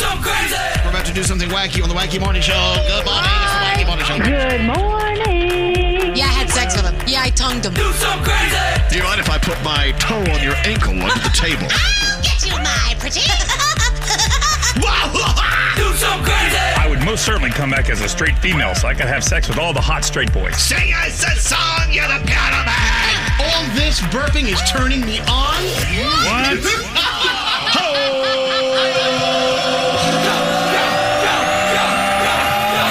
something crazy. We're about to do something wacky on the Wacky Morning Show. Good morning. It's the Wacky Morning Show. Good morning. Yeah, I had sex with him. Yeah, I tongued him. Do something crazy. Do you mind if I put my toe on your ankle under the table? I'll get you, my pretty. Do something crazy. I would most certainly come back as a straight female so I could have sex with all the hot straight boys. Sing us a song, you're the piano man. All this burping is turning me on. What?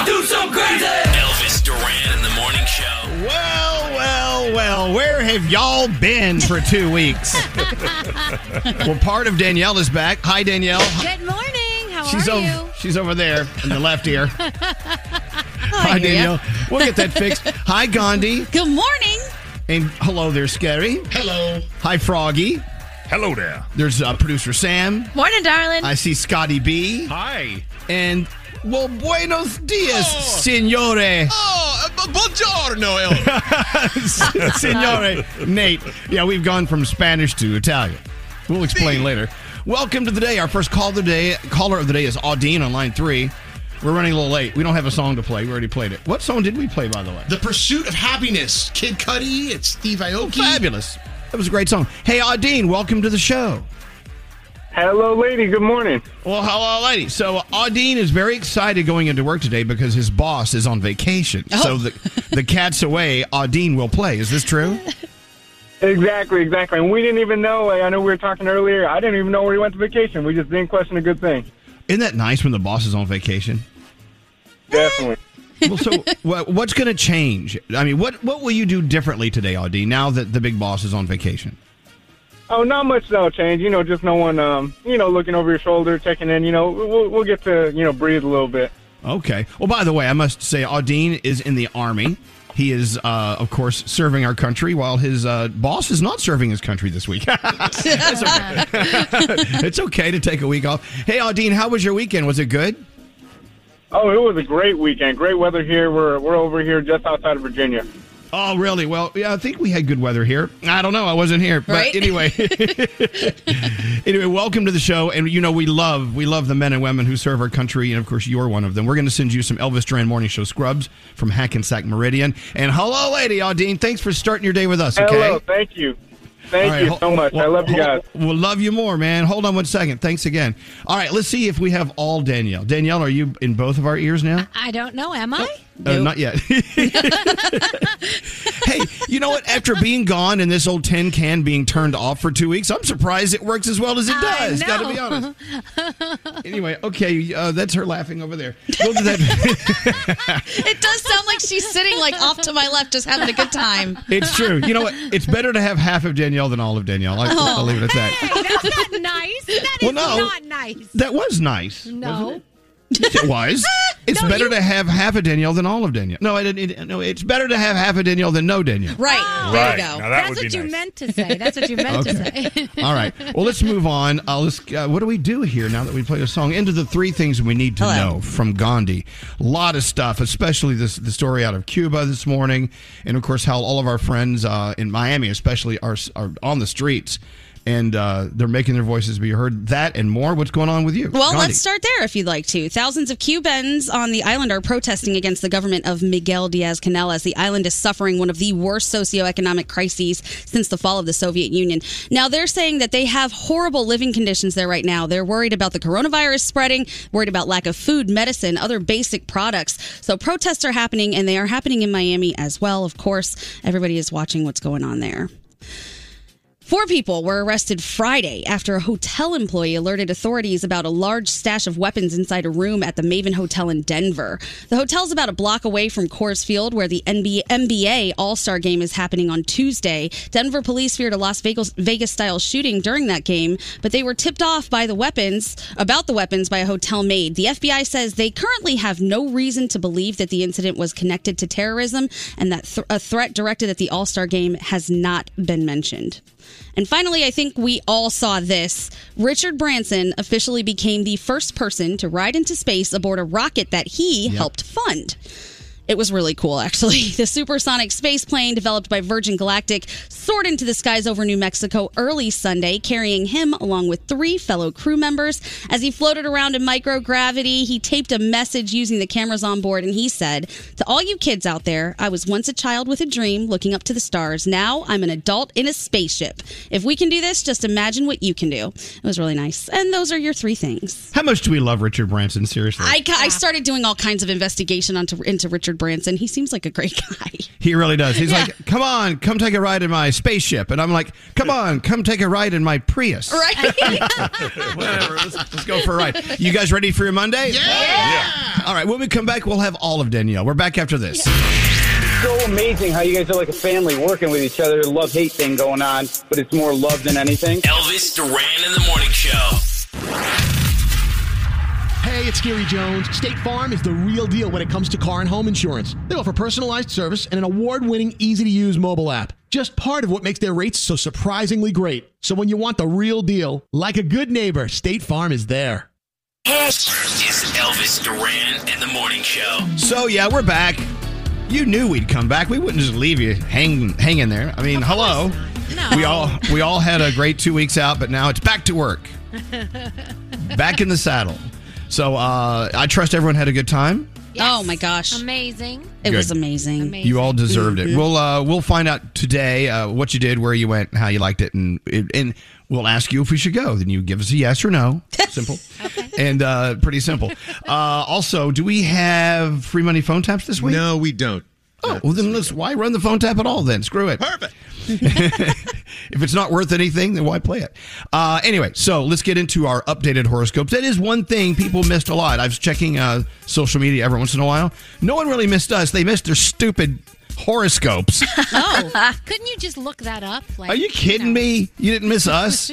Do some crazy. Elvis Duran in the morning show. Well, well, well. Where have y'all been for 2 weeks? Well, part of Danielle is back. Hi, Danielle. Good morning. How are you? She's over there in the left ear. Hi, Danielle. We'll get that fixed. Hi, Gandhi. Good morning. And hello there, Skeery. Hello. Hi, Froggy. Hello there. There's producer Sam. Morning, darling. I see Scotty B. Hi. And, well, buenos dias, signore. Oh, buongiorno, El. Signore. Nate. Yeah, we've gone from Spanish to Italian. We'll explain later. Welcome to the day. Our first caller of the day is Audine on line 3. We're running a little late. We don't have a song to play. We already played it. What song did we play, by the way? The Pursuit of Happiness. Kid Cudi. It's Steve Aoki. Fabulous. That was a great song. Hey, Audine, welcome to the show. Hello, lady. Good morning. Well, hello, lady. So, Audine is very excited going into work today because his boss is on vacation. Oh. So, the cat's away. Audine will play. Is this true? Exactly. And we didn't even know. I know we were talking earlier. I didn't even know where he went to vacation. We just didn't question a good thing. Isn't that nice when the boss is on vacation? Definitely. Well, so what's going to change? I mean, what will you do differently today, Audie, now that the big boss is on vacation? Oh, not much that'll change. You know, just no one, looking over your shoulder, checking in. You know, we'll get to, breathe a little bit. Okay. Well, by the way, I must say, Audine is in the Army. He is, of course, serving our country while his boss is not serving his country this week. That's okay. It's okay to take a week off. Hey, Audine, how was your weekend? Was it good? Oh, it was a great weekend. Great weather here. We're over here just outside of Virginia. Oh, really? Well, yeah, I think we had good weather here. I don't know. I wasn't here. But right? Anyway, welcome to the show. And, we love the men and women who serve our country. And, of course, you're one of them. We're going to send you some Elvis Duran Morning Show scrubs from Hackensack Meridian. And hello, lady Audine. Thanks for starting your day with us. Okay? Hello. Thank you. Thank you so much. I love you guys. We'll love you more, man. Hold on one second. Thanks again. All right, let's see if we have all Danielle. Danielle, are you in both of our ears now? I don't know. Am I? Nope. Not yet. Hey, you know what? After being gone and this old tin can being turned off for 2 weeks, I'm surprised it works as well as it does. Got to be honest. Anyway, okay, that's her laughing over there. We'll do that. It does sound like she's sitting like off to my left just having a good time. It's true. You know what? It's better to have half of Danielle than all of Danielle. I'll leave it at that. Hey, that's not nice. Not nice. That was nice. No. Wasn't it? It was. It's better to have half of Danielle than all of Danielle. No, I didn't. No, it's better to have half of Danielle than no Danielle. Right. Oh, there you go. Now, That's what you meant to say. All right. Well, let's move on. What do we do here now that we play a song? Into the three things we need to know from Gandhi. A lot of stuff, especially the story out of Cuba this morning. And, of course, how all of our friends in Miami especially are on the streets. And they're making their voices be heard. That and more. What's going on with you? Well, Gandhi, let's start there if you'd like to. Thousands of Cubans on the island are protesting against the government of Miguel Diaz-Canel as the island is suffering one of the worst socioeconomic crises since the fall of the Soviet Union. Now, they're saying that they have horrible living conditions there right now. They're worried about the coronavirus spreading, worried about lack of food, medicine, other basic products. So protests are happening, and they are happening in Miami as well, of course. Everybody is watching what's going on there. 4 people were arrested Friday after a hotel employee alerted authorities about a large stash of weapons inside a room at the Maven Hotel in Denver. The hotel's about a block away from Coors Field, where the NBA All-Star Game is happening on Tuesday. Denver police feared a Las Vegas-style shooting during that game, but they were tipped off about the weapons by a hotel maid. The FBI says they currently have no reason to believe that the incident was connected to terrorism, and that a threat directed at the All-Star Game has not been mentioned. And finally, I think we all saw this. Richard Branson officially became the first person to ride into space aboard a rocket that he helped fund. It was really cool, actually. The supersonic space plane developed by Virgin Galactic soared into the skies over New Mexico early Sunday, carrying him along with three fellow crew members. As he floated around in microgravity, he taped a message using the cameras on board, and he said, "To all you kids out there, I was once a child with a dream looking up to the stars. Now I'm an adult in a spaceship. If we can do this, just imagine what you can do." It was really nice. And those are your three things. How much do we love Richard Branson? Seriously. I started doing all kinds of investigation into Richard Branson. He seems like a great guy. He really does. He's like, "Come on, come take a ride in my spaceship." And I'm like, "Come on, come take a ride in my Prius." Right? Whatever. Let's go for a ride. You guys ready for your Monday? Yeah! All right. When we come back, we'll have all of Danielle. We're back after this. It's so amazing how you guys are like a family working with each other. Love-hate thing going on, but it's more love than anything. Elvis Duran in the Morning Show. Hey, it's Skeery Jones. State Farm is the real deal when it comes to car and home insurance. They offer personalized service and an award-winning, easy-to-use mobile app. Just part of what makes their rates so surprisingly great. So when you want the real deal, like a good neighbor, State Farm is there. It's Elvis Duran and the Morning Show. So, yeah, we're back. You knew we'd come back. We wouldn't just leave you hanging there. I mean, hello. No. We all had a great 2 weeks out, but now it's back to work. Back in the saddle. So I trust everyone had a good time. Yes. Oh my gosh! Amazing! It was amazing. You all deserved it. We'll find out today what you did, where you went, how you liked it, and we'll ask you if we should go. Then you give us a yes or no. Simple. Okay. And pretty simple. Also, do we have free money phone taps this week? No, we don't. Oh, well then let's. Why run the phone tap at all? Then screw it. Perfect. If it's not worth anything, then why play it? Anyway, so let's get into our updated horoscopes. That is one thing people missed a lot. I was checking social media every once in a while. No one really missed us. They missed their stupid horoscopes. Oh, couldn't you just look that up? Like, are you kidding me? You didn't miss us.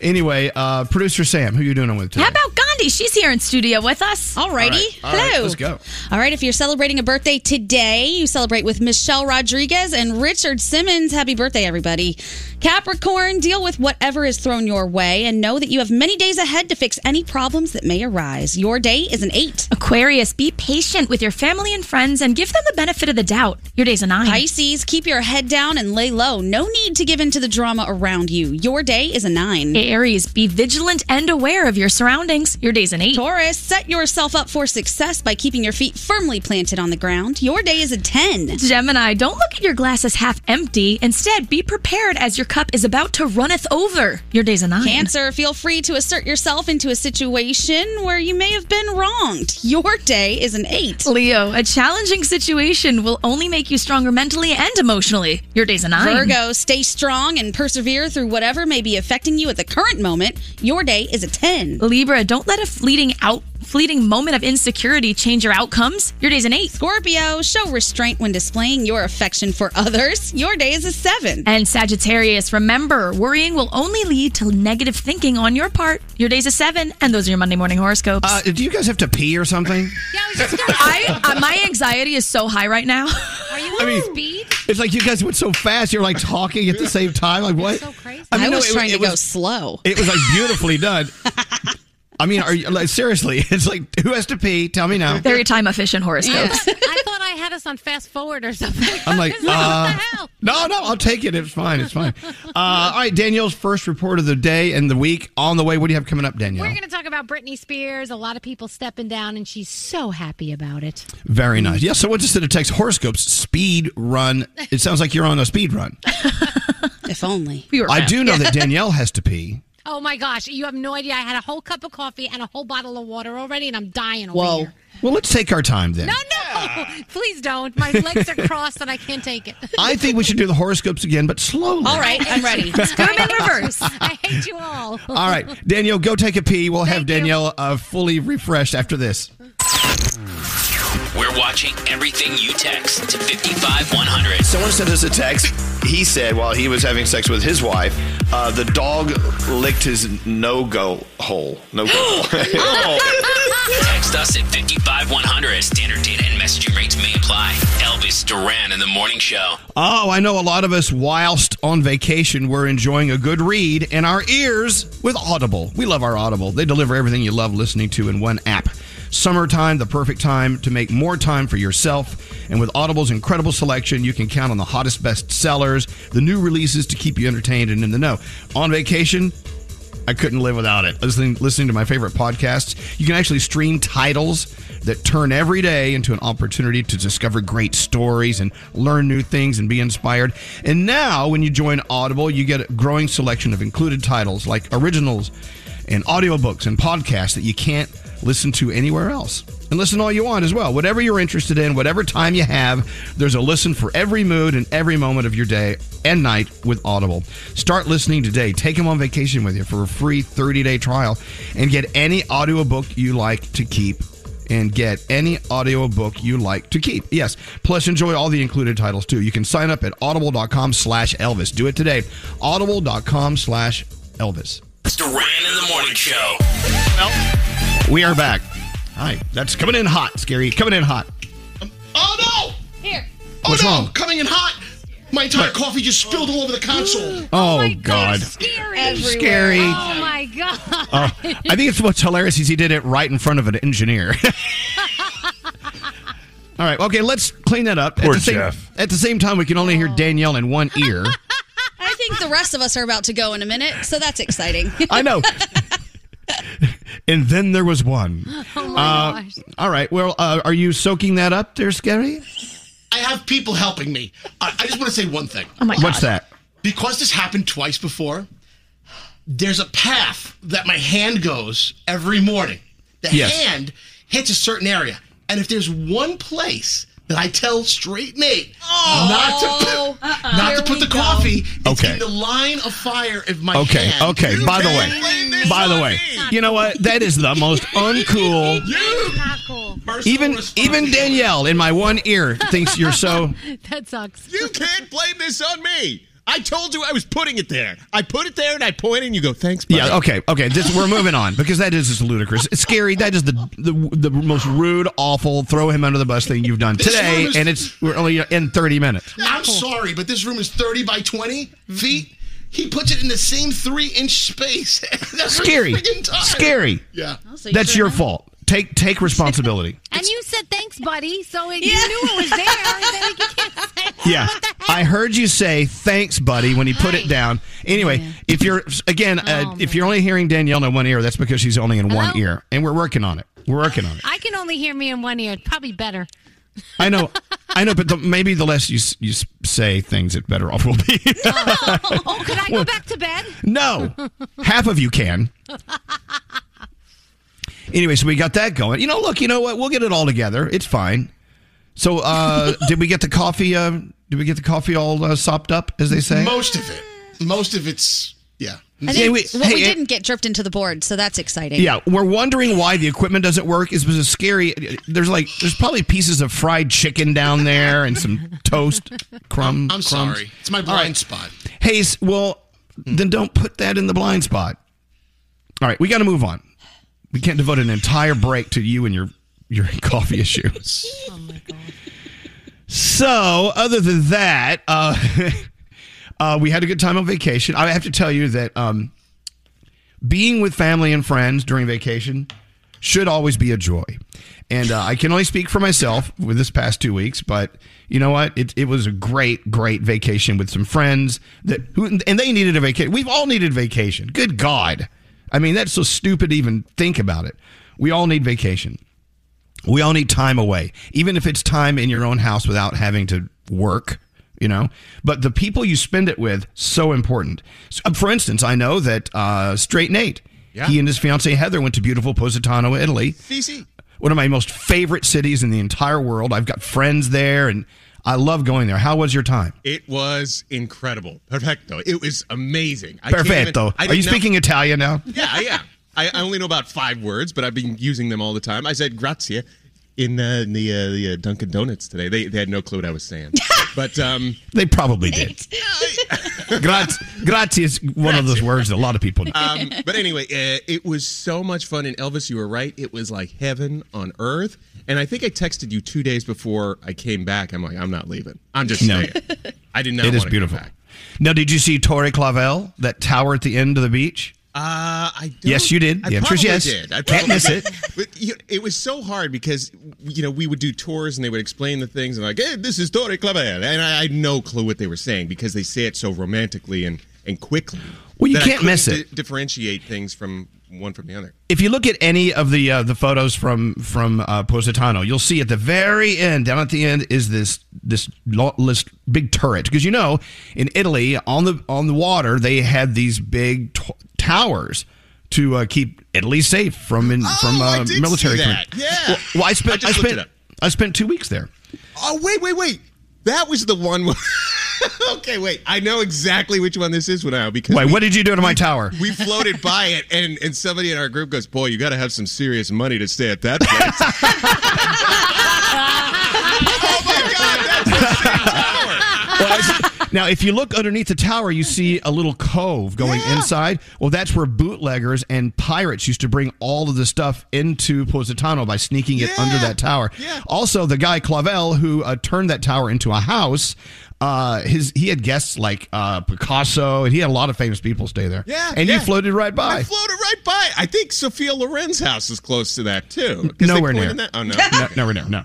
Anyway, producer Sam, who are you doing with today? How about Gandhi? She's here in studio with us. Alrighty. All right. Hello. Right, let's go. All right, if you're celebrating a birthday today, you celebrate with Michelle Rodriguez and Richard Simmons. Happy birthday, everybody. Capricorn, deal with whatever is thrown your way and know that you have many days ahead to fix any problems that may arise. Your day is an 8. Aquarius, be patient with your family and friends and give them the benefit of the doubt. Your day's a 9. Pisces, keep your head down and lay low. No need to give in to the drama around you. Your day is a 9. Aries, be vigilant and aware of your surroundings. Your day's an 8. Taurus, set yourself up for success by keeping your feet firmly planted on the ground. Your day is a 10. Gemini, don't look at your glass as half empty. Instead, be prepared as your cup is about to runneth over. Your day's a 9. Cancer, feel free to assert yourself into a situation where you may have been wronged. Your day is an 8. Leo, a challenging situation will only make you stronger mentally and emotionally. Your day's a 9. Virgo, stay strong and persevere through whatever may be affecting you at the current moment. Your day is a 10. Libra, don't let a fleeting moment of insecurity change your outcomes. Your day's an 8. Scorpio, show restraint when displaying your affection for others. Your day is a 7. And Sagittarius, remember, worrying will only lead to negative thinking on your part. Your day's a 7. And those are your Monday morning horoscopes. Do you guys have to pee or something? Yeah, I was just gonna... my anxiety is so high right now. Are you on speed? It's like you guys went so fast. You're like talking at the same time. Like what? It's so crazy. I was trying to go slow. It was like beautifully done. I mean, are you, like, seriously, it's like, who has to pee? Tell me now. Very time-efficient horoscopes. Yeah. I thought I had us on fast forward or something. I'm like, what the hell? No, I'll take it. It's fine. It's fine. All right, Danielle's first report of the day and the week. On the way, what do you have coming up, Danielle? We're going to talk about Britney Spears. A lot of people stepping down, and she's so happy about it. Very nice. Yeah, so what just did a text? Horoscopes, speed run. It sounds like you're on a speed run. If only. I do know that Danielle has to pee. Oh, my gosh. You have no idea. I had a whole cup of coffee and a whole bottle of water already, and I'm dying over here. Well, let's take our time then. No. Please don't. My legs are crossed, and I can't take it. I think we should do the horoscopes again, but slowly. All right. I'm ready. Let's go in reverse. I hate you all. All right. Danielle, go take a pee. We'll have Danielle fully refreshed after this. We're watching everything you text to 55100. Someone sent us a text. He said while he was having sex with his wife, the dog licked his no-go hole. No-go hole. Text us at 55100. Standard data and messaging rates may apply. Elvis Duran in the Morning Show. Oh, I know a lot of us whilst on vacation were enjoying a good read in our ears with Audible. We love our Audible. They deliver everything you love listening to in one app. Summertime, the perfect time to make more time for yourself. And with Audible's incredible selection, you can count on the hottest bestsellers, the new releases to keep you entertained and in the know. On vacation, I couldn't live without it. Listening to my favorite podcasts, you can actually stream titles that turn every day into an opportunity to discover great stories and learn new things and be inspired. And now, when you join Audible, you get a growing selection of included titles like originals and audiobooks and podcasts that you can't listen to anywhere else. And listen all you want as well. Whatever you're interested in, whatever time you have, there's a listen for every mood and every moment of your day and night with Audible. Start listening today. Take them on vacation with you for a free 30-day trial and get any audiobook you like to keep. Yes. Plus, enjoy all the included titles, too. You can sign up at audible.com/Elvis. Do it today. Audible.com/Elvis. It's Duran in the Morning Show. Well, we are back. Hi. That's coming in hot, Skeery. Coming in hot. Oh, no! Here. Oh, what's wrong? Coming in hot. My entire coffee just spilled all over the console. Oh, God. Skeery. Oh, my God. I think it's what's hilarious is he did it right in front of an engineer. All right. Okay, let's clean that up. Poor Jeff. At the same time, we can only hear Danielle in one ear. I think the rest of us are about to go in a minute, so that's exciting. I know. And then there was one. Oh, my gosh. All right. Well, are you soaking that up there, Skeery? I have people helping me. I just want to say one thing. Oh my God. What's that? Because this happened twice before, there's a path that my hand goes every morning. The hand hits a certain area. And if there's one place that I tell straight Nate not to put the coffee, it's in the line of fire of my hand. Okay, by the way, you know what? That is the most uncool. Even Danielle in my one ear thinks you're so... That sucks. You can't blame this on me. I told you I was putting it there. I put it there and I pointed and you go, thanks, buddy. Yeah, okay. We're moving on because that is just ludicrous. It's Skeery. That is the most rude, awful, throw him under the bus thing you've done today. We're only in 30 minutes. I'm sorry, but this room is 30 by 20 feet. He puts it in the same 3-inch space. Skeery. Yeah. That's your fault. Take responsibility. And you said thanks, buddy. So you knew it was there. Then you can't say, what the heck? I heard you say thanks, buddy, when he put it down. Anyway, if you're only hearing Danielle in one ear, that's because she's only in one ear, and we're working on it. I can only hear me in one ear. Probably better. I know, but maybe the less you say things, it better off will be. Oh, could I go back to bed? No, half of you can. Anyway, so we got that going. You know what? We'll get it all together. It's fine. So, did we get the coffee? Did we get the coffee all sopped up, as they say? Most of it. Yeah. We didn't get dripped into the board, so that's exciting. Yeah, we're wondering why the equipment doesn't work. It was Skeery. There's probably pieces of fried chicken down there and some toast crumbs. I'm sorry. It's my blind spot. Hey, well, then don't put that in the blind spot. All right, we got to move on. We can't devote an entire break to you and your coffee issues. Oh, my God. So, other than that, we had a good time on vacation. I have to tell you that being with family and friends during vacation should always be a joy. And I can only speak for myself with this past 2 weeks, but you know what? It was a great, great vacation with some friends and they needed a vacation. We've all needed vacation. Good God. I mean, that's so stupid to even think about it. We all need vacation. We all need time away, even if it's time in your own house without having to work, But the people you spend it with, so important. So, for instance, I know that Straight Nate, he and his fiancée Heather went to beautiful Positano, Italy. CC. One of my most favorite cities in the entire world. I've got friends there, and I love going there. How was your time? It was incredible. Perfecto. It was amazing. Perfecto. Are you speaking Italian now? Yeah, I am. I only know about 5 words, but I've been using them all the time. I said grazie in the Dunkin' Donuts today. They had no clue what I was saying. But they probably did. Grazie is one of those words that a lot of people do. But anyway, it was so much fun. And Elvis, you were right. It was like heaven on earth. And I think I texted you 2 days before I came back. I'm like, I'm not leaving. I'm just staying. I did not want to come back. Now, did you see Torre Clavel, that tower at the end of the beach? I don't, yes, you did. The answer is yes. Did. I can't miss it. But it was so hard because, you know, we would do tours and they would explain the things and like, hey, this is Torre Clavel. And I had no clue what they were saying because they say it so romantically and quickly. Well, you can't miss it. Differentiate things from one from the other. If you look at any of the photos from Positano, you'll see at the very end, down at the end, is this big turret. Because you know, in Italy, on the water, they had these big towers to keep Italy safe from military. See that. Yeah. Well, I spent 2 weeks there. Oh wait! That was the one. Okay, wait. I know exactly which one this is now because. Wait, what did you do to my tower? We floated by it, and somebody in our group goes, "Boy, you got to have some serious money to stay at that place." Oh my God, that's the same tower. Now, if you look underneath the tower, you see a little cove going inside. Well, that's where bootleggers and pirates used to bring all of the stuff into Positano by sneaking it under that tower. Yeah. Also, the guy Clavel who turned that tower into a house, he had guests like Picasso, and he had a lot of famous people stay there. Yeah, and you floated right by. I floated right by. I think Sophia Loren's house is close to that, too. Nowhere near. Oh, no. Nowhere near, no.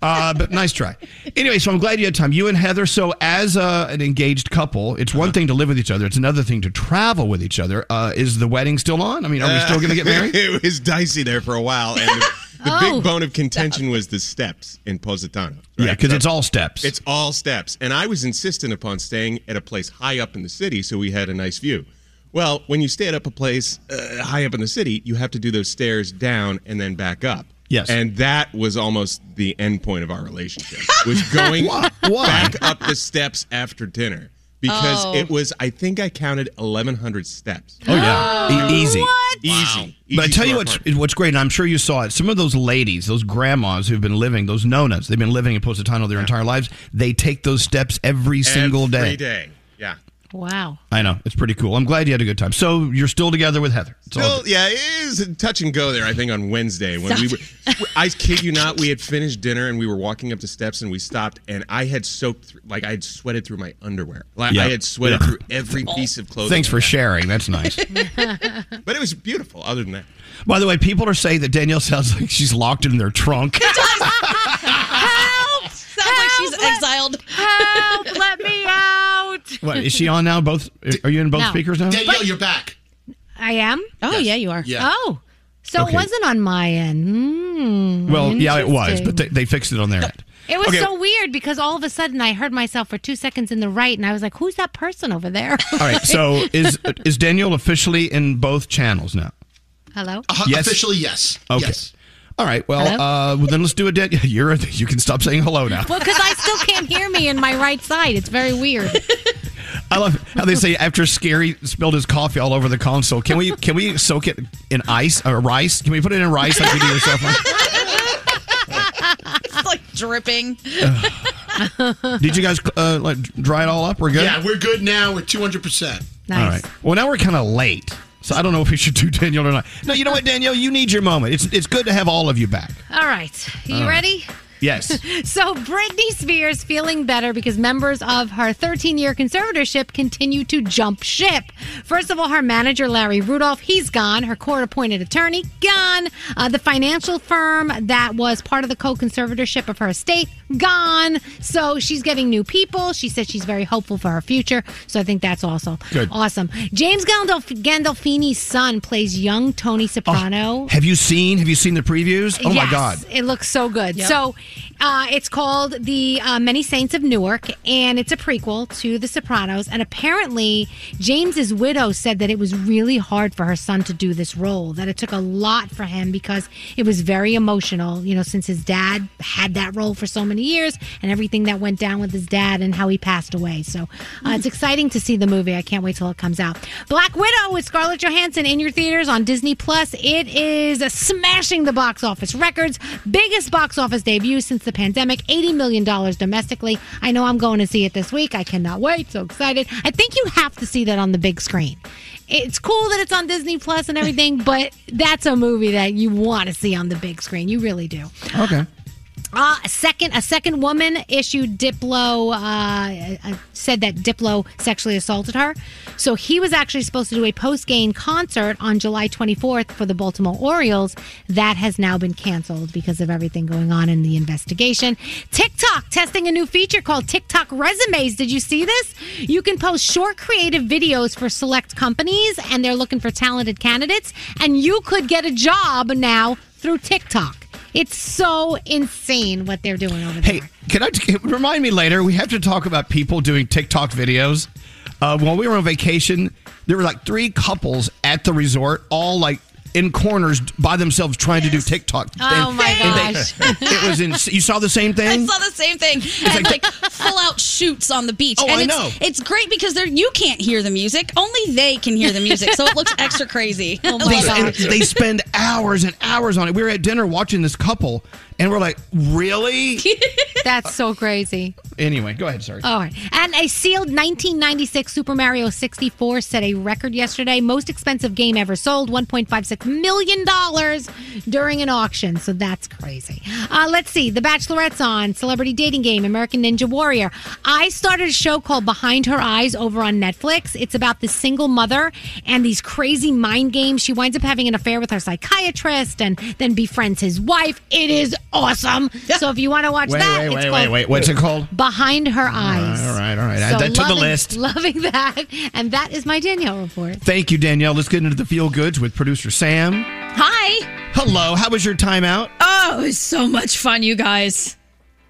But nice try. Anyway, so I'm glad you had time. You and Heather, so as an engaged couple, it's one thing to live with each other. It's another thing to travel with each other. Is the wedding still on? I mean, are we still going to get married? It was dicey there for a while. And the big bone of contention was the steps in Positano. Right? Yeah, because it's all steps. It's all steps. And I was insistent upon staying at a place high up in the city so we had a nice view. Well, when you stay at a place high up in the city, you have to do those stairs down and then back up. Yes. And that was almost the end point of our relationship, was going back up the steps after dinner. Because it was, I think I counted 1,100 steps. Oh, yeah. Easy. What? Easy. Wow. Easy. But I tell you what's great, and I'm sure you saw it, some of those ladies, those grandmas who've been living, those nonas, they've been living in Positano their entire lives, they take those steps every single day. Every day, yeah. Wow. I know. It's pretty cool. I'm glad you had a good time. So you're still together with Heather. Still, yeah, it is touch and go there, I think, on Wednesday. When we were, I kid you not, we had finished dinner and we were walking up the steps and we stopped and I had I had sweated through my underwear. I had sweated through every piece of clothing. Thanks for sharing. That's nice. But it was beautiful other than that. By the way, people are saying that Danielle sounds like she's locked in their trunk. It does. Help! Sounds like she's exiled. Help! Let me out. What, is she on now? Both? Are you in both speakers now? Danielle, you're back. I am? Oh, yes. Yeah, you are. Yeah. Oh, so it wasn't on my end. Well, yeah, it was, but they fixed it on their end. It was so weird because all of a sudden I heard myself for 2 seconds in the right, and I was like, who's that person over there? All right, so is Danielle officially in both channels now? Hello? Yes. Officially, yes. Okay. Yes. All right, well, then let's do a dead... You can stop saying hello now. Well, because I still can't hear me in my right side. It's very weird. I love how they say after Skeery spilled his coffee all over the console, can we soak it in ice or rice? Can we put it in rice like we do yourself? It's like dripping. Did you guys dry it all up? We're good? Yeah, we're good now. We're 200%. Nice. All right. Well, now we're kind of late. So I don't know if we should do Danielle or not. No, you know what, Danielle? You need your moment. It's good to have all of you back. All right. You ready? Yes. So Britney Spears feeling better because members of her 13-year conservatorship continue to jump ship. First of all, her manager, Larry Rudolph, he's gone. Her court-appointed attorney, gone. The financial firm that was part of the co-conservatorship of her estate, gone. So she's getting new people. She said she's very hopeful for her future. So I think that's also awesome. James Gandolfini's son plays young Tony Soprano. Oh, have you seen the previews? Oh, yes, my God. It looks so good. Yep. So it's called The Many Saints of Newark, and it's a prequel to The Sopranos. And apparently, James's widow said that it was really hard for her son to do this role, that it took a lot for him because it was very emotional, you know, since his dad had that role for so many years and everything that went down with his dad and how he passed away. So it's exciting to see the movie. I can't wait till it comes out. Black Widow with Scarlett Johansson in your theaters on Disney+. It is smashing the box office records. Biggest box office debut since the pandemic, $80 million domestically. I know I'm going to see it this week. I cannot wait. So excited. I think you have to see that on the big screen. It's cool that it's on Disney Plus and everything, but that's a movie that you want to see on the big screen. You really do. Okay. A second woman issued Diplo, said that Diplo sexually assaulted her. So he was actually supposed to do a post-game concert on July 24th for the Baltimore Orioles. That has now been canceled because of everything going on in the investigation. TikTok testing a new feature called TikTok Resumes. Did you see this? You can post short creative videos for select companies, and they're looking for talented candidates. And you could get a job now through TikTok. It's so insane what they're doing over there. Hey, can I remind me later? We have to talk about people doing TikTok videos. While we were on vacation, there were like three couples at the resort, all like in corners by themselves trying to do TikTok. Oh my gosh! It was insane. You saw the same thing? I saw the same thing. And like full out shoots on the beach. Oh, and I know. It's great because you can't hear the music. Only they can hear the music, so it looks extra crazy. Oh my gosh! They spend hours and hours on it. We were at dinner watching this couple, and we're like, really? That's so crazy. Anyway, go ahead, sorry. All right. And a sealed 1996 Super Mario 64 set a record yesterday. Most expensive game ever sold, $1.56 million during an auction. So that's crazy. Let's see. The Bachelorette's on, Celebrity Dating Game, American Ninja Warrior. I started a show called Behind Her Eyes over on Netflix. It's about this single mother and these crazy mind games. She winds up having an affair with her psychiatrist and then befriends his wife. It is awesome. So if you want to watch it's called what's it called? Behind Her Eyes. All right. So add that to the list. Loving that. And that is my Danielle report. Thank you, Danielle. Let's get into the feel goods with producer Sam. Hi. Hello. How was your time out? Oh, it was so much fun, you guys.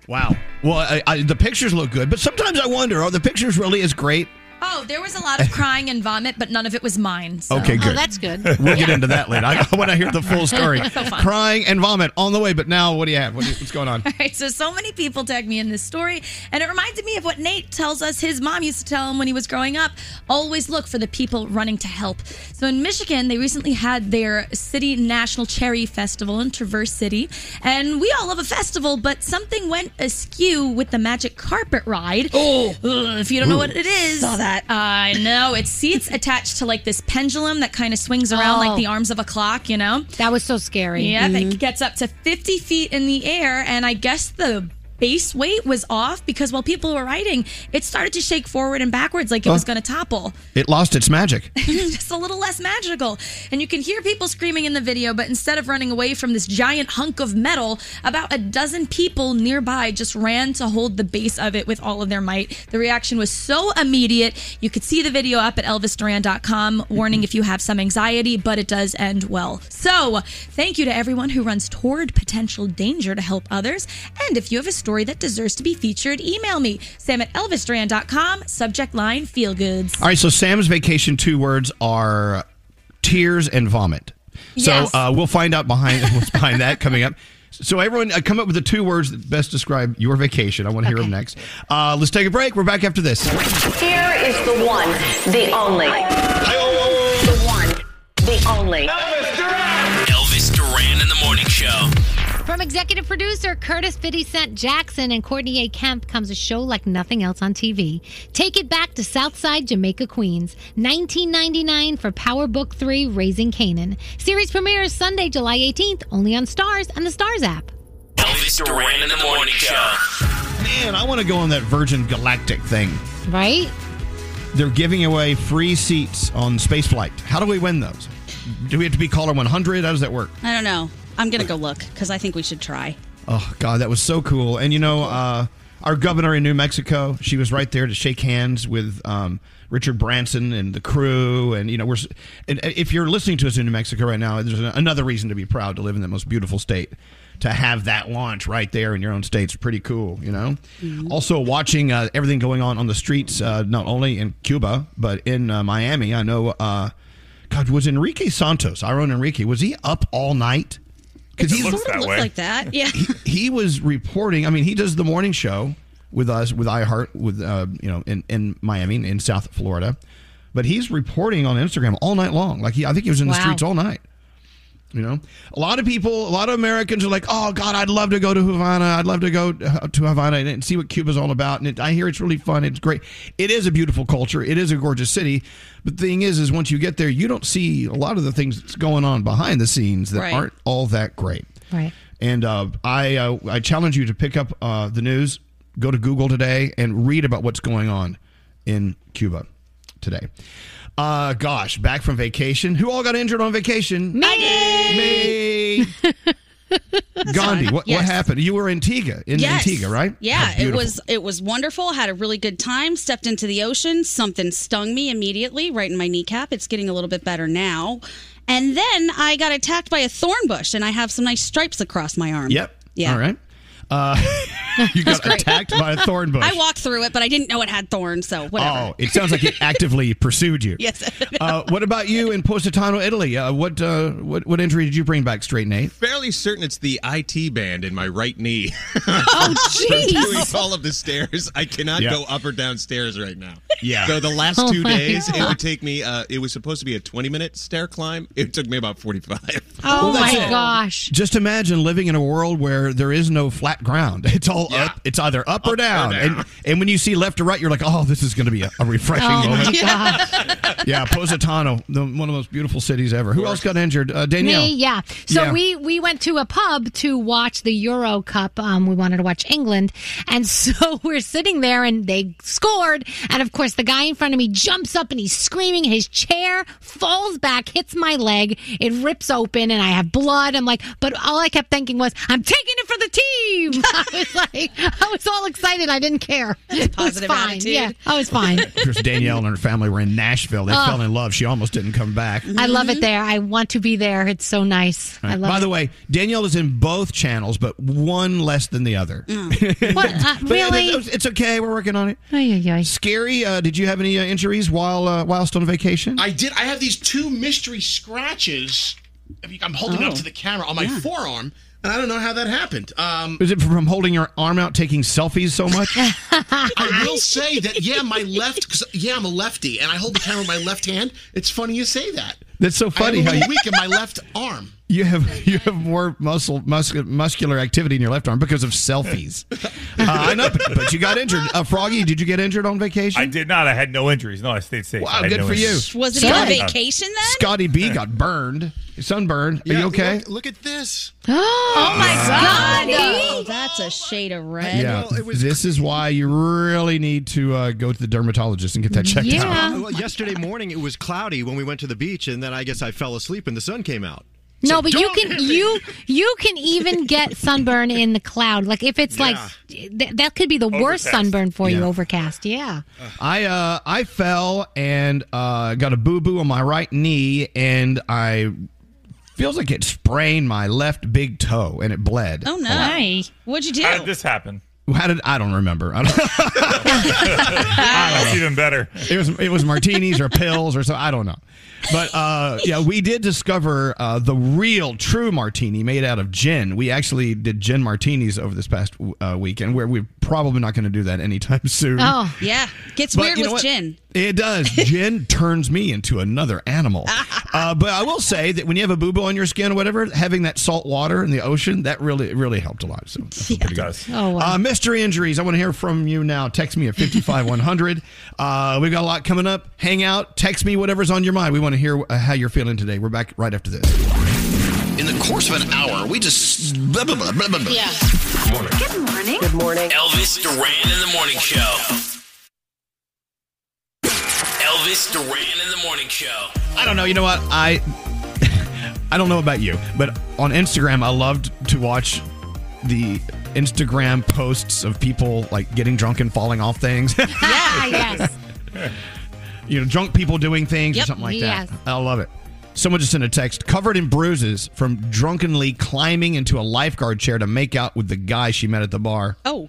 Wow. Well, the pictures look good, but sometimes I wonder, are the pictures really as great? Oh, there was a lot of crying and vomit, but none of it was mine. So. Okay, good. Oh, that's good. We'll get into that later. I want to hear the full story. So crying and vomit on the way, but now what do you have? What's going on? All right, so many people tagged me in this story, and it reminded me of what Nate tells us his mom used to tell him when he was growing up. Always look for the people running to help. So in Michigan, they recently had their City National Cherry Festival in Traverse City, and we all love a festival, but something went askew with the magic carpet ride. Oh! If you don't know what it is... Saw that. I know. It's seats attached to like this pendulum that kind of swings around like the arms of a clock, you know? That was so scary. Yeah, it gets up to 50 feet in the air, and I guess the base weight was off because while people were riding, it started to shake forward and backwards like it was going to topple. It lost its magic. Just a little less magical. And you can hear people screaming in the video, but instead of running away from this giant hunk of metal, about a dozen people nearby just ran to hold the base of it with all of their might. The reaction was so immediate. You could see the video up at elvisduran.com. Warning if you have some anxiety, but it does end well. So thank you to everyone who runs toward potential danger to help others. And if you have a story that deserves to be featured, email me, sam@elvisduran.com, subject line, feel goods. All right, so Sam's vacation 2 words are tears and vomit. Yes. So we'll find out what's behind that coming up. So everyone, come up with the 2 words that best describe your vacation. I want to hear them next. Let's take a break. We're back after this. Here is the one, the only. The one, the only. Elvis Duran! Elvis Duran in the Morning Show. From executive producer Curtis 50 Cent Jackson and Courtney A. Kemp comes a show like nothing else on TV. Take it back to Southside Jamaica Queens, 1999 for Power Book 3: Raising Canaan. Series premieres Sunday, July 18th, only on Starz and the Starz app. Elvis Duran in the Morning Show. Man, I want to go on that Virgin Galactic thing. Right? They're giving away free seats on spaceflight. How do we win those? Do we have to be caller 100? How does that work? I don't know. I'm going to go look, because I think we should try. Oh, God, that was so cool. And, you know, our governor in New Mexico, she was right there to shake hands with Richard Branson and the crew. And, you know, and if you're listening to us in New Mexico right now, there's another reason to be proud to live in the most beautiful state. To have that launch right there in your own state's pretty cool, you know? Mm-hmm. Also, watching everything going on the streets, not only in Cuba, but in Miami. I know, God, was Enrique Santos, our own Enrique, was he up all night? Because he looks like that. Yeah, he was reporting. I mean, he does the morning show with us, with iHeart, with in Miami, in South Florida. But he's reporting on Instagram all night long. Like I think he was in the streets all night. You know, a lot of Americans are like, "Oh God, I'd love to go to Havana. I'd love to go to Havana and see what Cuba's all about." And I hear it's really fun. It's great. It is a beautiful culture. It is a gorgeous city. But the thing is once you get there, you don't see a lot of the things that's going on behind the scenes that aren't all that great. Right. And I challenge you to pick up the news, go to Google today, and read about what's going on in Cuba today. Gosh, back from vacation. Who all got injured on vacation? Me. Gandhi, what happened? You were in Antigua, right? Yeah, it was wonderful. Had a really good time. Stepped into the ocean. Something stung me immediately, right in my kneecap. It's getting a little bit better now. And then I got attacked by a thorn bush, and I have some nice stripes across my arm. Yep. Yeah. All right. You got attacked by a thorn bush. I walked through it, but I didn't know it had thorns, so whatever. Oh, it sounds like it actively pursued you. Yes. What about you in Positano, Italy? What injury did you bring back, straight Nate? Fairly certain it's the IT band in my right knee. Oh, jeez. I'm doing all of the stairs. I cannot go up or down stairs right now. Yeah. So the last 2 days, God. It would take me, it was supposed to be a 20-minute stair climb. It took me about 45. Oh, my gosh. Just imagine living in a world where there is no flat ground. It's all up. It's either up or down. And when you see left to right, you're like, oh, this is going to be a refreshing moment. Yeah, Positano, one of the most beautiful cities ever. Who else got injured? Danielle. Me, yeah. So we went to a pub to watch the Euro Cup. We wanted to watch England. And so we're sitting there and they scored. And of course, the guy in front of me jumps up and he's screaming. His chair falls back, hits my leg. It rips open and I have blood. I'm like, but all I kept thinking was, I'm taking it for the team. I was all excited. I didn't care. Positive attitude. Yeah, I was fine. Of course, Danielle and her family were in Nashville. They fell in love. She almost didn't come back. I love it there. I want to be there. It's so nice. Right. I love it. By the way, Danielle is in both channels, but one less than the other. Mm. What? Really? It's okay. We're working on it. Skeery, did you have any injuries whilst on vacation? I did. I have these two mystery scratches. I'm holding it up to the camera on my forearm. And I don't know how that happened. Is it from holding your arm out, taking selfies so much? I will say that, my left, because I'm a lefty, and I hold the camera with my left hand. It's funny you say that. That's so funny. I'm weak in my left arm. You have more muscular activity in your left arm because of selfies. I know, but you got injured. Froggy, did you get injured on vacation? I did not. I had no injuries. No, I stayed safe. Wow, good for you. Was it on vacation then? Scotty B got burned. Sunburned. Are you okay? Look at this. Oh my God. Oh, that's a shade of red. Yeah. This is why you really need to go to the dermatologist and get that checked out. Well, yesterday morning, it was cloudy when we went to the beach, and then I guess I fell asleep and the sun came out. No, so but you can even get sunburn in the cloud. Like if it's that could be the worst sunburn for you. Overcast, I fell and got a boo boo on my right knee, and I feels like it sprained my left big toe, and it bled. Oh no! What'd you do? How did this happen? I don't remember. That's even better. It was martinis or pills or so. I don't know. But we did discover the real true martini made out of gin. We actually did gin martinis over this past weekend, where we're probably not going to do that anytime soon. Oh yeah, gets weird with gin. It does. Gin turns me into another animal. But I will say that when you have a boo-boo on your skin or whatever, having that salt water in the ocean, that really helped a lot. So it does. Oh, wow. Mystery injuries. I want to hear from you now. Text me at 55100. We've got a lot coming up. Hang out. Text me whatever's on your mind. We want to hear how you're feeling today. We're back right after this. In the course of an hour, we just... Blah, blah, blah, blah, blah. Yeah. Good morning. Elvis Duran in the Morning Show. Elvis Duran in the Morning Show. I don't know. You know what? I don't know about you, but on Instagram, I loved to watch the Instagram posts of people like getting drunk and falling off things. Yeah, yes. Drunk people doing things or something like that. I love it. Someone just sent a text, covered in bruises from drunkenly climbing into a lifeguard chair to make out with the guy she met at the bar. Oh.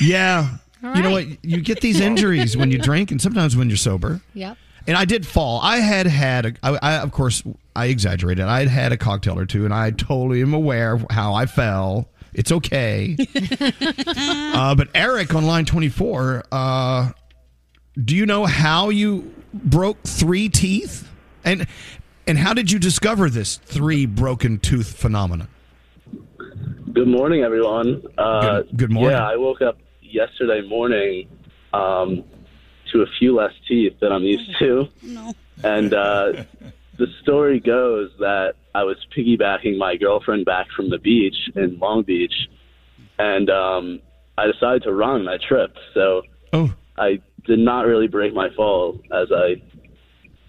Yeah. Right. You know what? You get these injuries when you drink and sometimes when you're sober. Yep. And I did fall. I exaggerated. I had had a cocktail or two, and I totally am aware of how I fell. It's okay. But Eric on line 24, do you know how you broke 3 teeth? And how did you discover this 3 broken tooth phenomenon? Good morning, everyone. Good morning. Yeah, I woke up yesterday morning to a few less teeth than I'm used to. No. And the story goes that I was piggybacking my girlfriend back from the beach in Long Beach, and I decided to run, and I tripped. So I did not really break my fall as I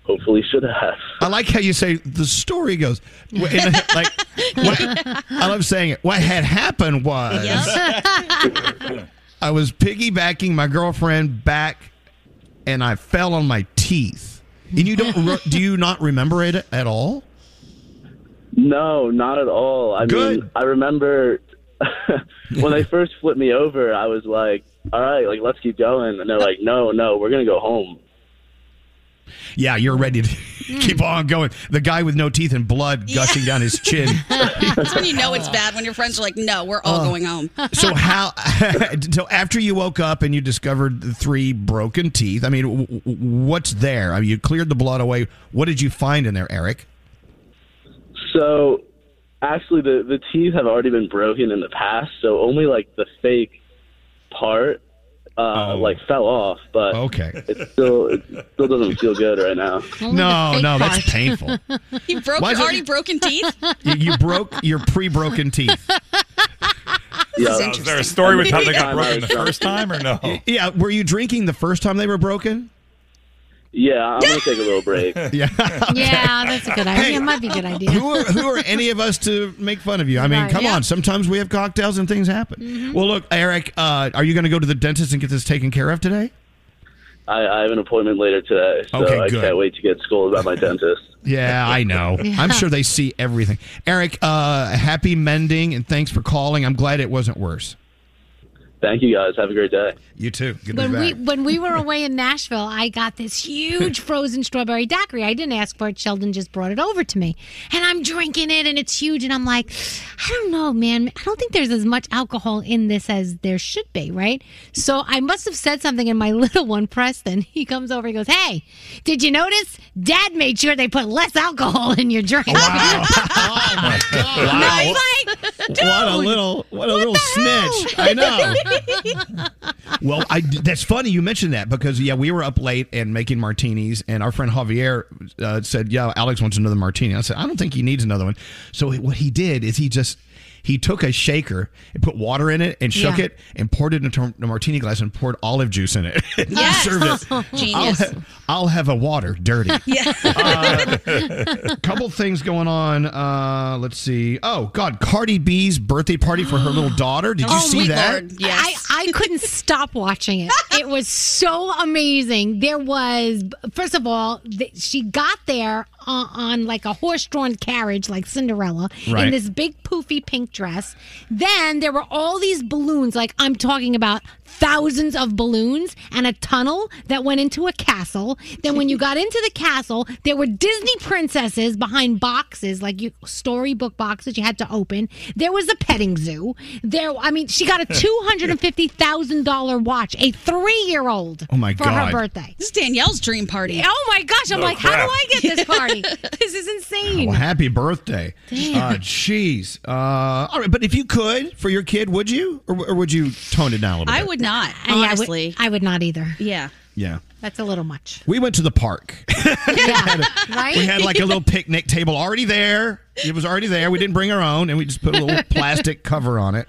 hopefully should have. I like how you say the story goes. Like, I love saying it. What had happened was I was piggybacking my girlfriend back, and I fell on my teeth. And you don't do you not remember it at all? No, not at all. I mean, I remember when they first flipped me over, I was like, all right, like, let's keep going. And they're like, no, we're going to go home. Yeah, you're ready to keep on going. The guy with no teeth and blood gushing down his chin. That's when you know it's bad, when your friends are like, no, we're all going home. So how? So after you woke up and you discovered the three broken teeth, I mean, what's there? I mean, you cleared the blood away. What did you find in there, Eric? So, actually, the teeth have already been broken in the past, so only, like, the fake part, like, fell off, but it still doesn't feel good right now. No, that's painful. You broke your already broken teeth? You broke your pre-broken teeth. Yeah. So is there a story with how they got broken the first time, or no? Yeah, were you drinking the first time they were broken? Yeah, I'm going to take a little break. Yeah, yeah, that's a good idea. Hey, it might be a good idea. Who are any of us to make fun of you? I mean, come on. Sometimes we have cocktails and things happen. Mm-hmm. Well, look, Eric, are you going to go to the dentist and get this taken care of today? I have an appointment later today, so I can't wait to get scolded by my dentist. Yeah, I know. Yeah. I'm sure they see everything. Eric, happy mending, and thanks for calling. I'm glad it wasn't worse. Thank you, guys. Have a great day. You too. Good to be back. When we were away in Nashville, I got this huge frozen strawberry daiquiri. I didn't ask for it. Sheldon just brought it over to me. And I'm drinking it, and it's huge. And I'm like, I don't know, man. I don't think there's as much alcohol in this as there should be, right? So I must have said something, and my little one, Preston, he comes over and goes, hey, did you notice? Dad made sure they put less alcohol in your drink. Wow. Oh, my God. Wow. And I was like, dude, what a little snitch. I know. Well, that's funny you mentioned that because, yeah, we were up late and making martinis, and our friend Javier said, yeah, Alex wants another martini. I said, I don't think he needs another one. So what he did is he took a shaker and put water in it and shook it and poured it into a martini glass and poured olive juice in it. Yes. Served it. Genius. I'll have a water dirty. Yeah. Couple things going on. Let's see. Oh, God. Cardi B's birthday party for her little daughter. Did you see that? Lord, yes. I couldn't stop watching it. It was so amazing. There was, first of all, she got there on like a horse-drawn carriage like Cinderella in this big poofy pink dress. Then there were all these balloons, like I'm talking about thousands of balloons and a tunnel that went into a castle. Then when you got into the castle, there were Disney princesses behind boxes, like storybook boxes you had to open. There was a petting zoo. She got a $250,000 watch, a 3-year-old for her birthday. This is Danielle's dream party. Oh my gosh, I'm like, how do I get this party? This is insane. Well, happy birthday. Jeez. All right, but if you could, for your kid, would you? Or would you tone it down a little bit? I would not, honestly. I would not either. Yeah. Yeah. That's a little much. We went to the park. We had like a little picnic table already there. It was already there. We didn't bring our own, and we just put a little plastic cover on it.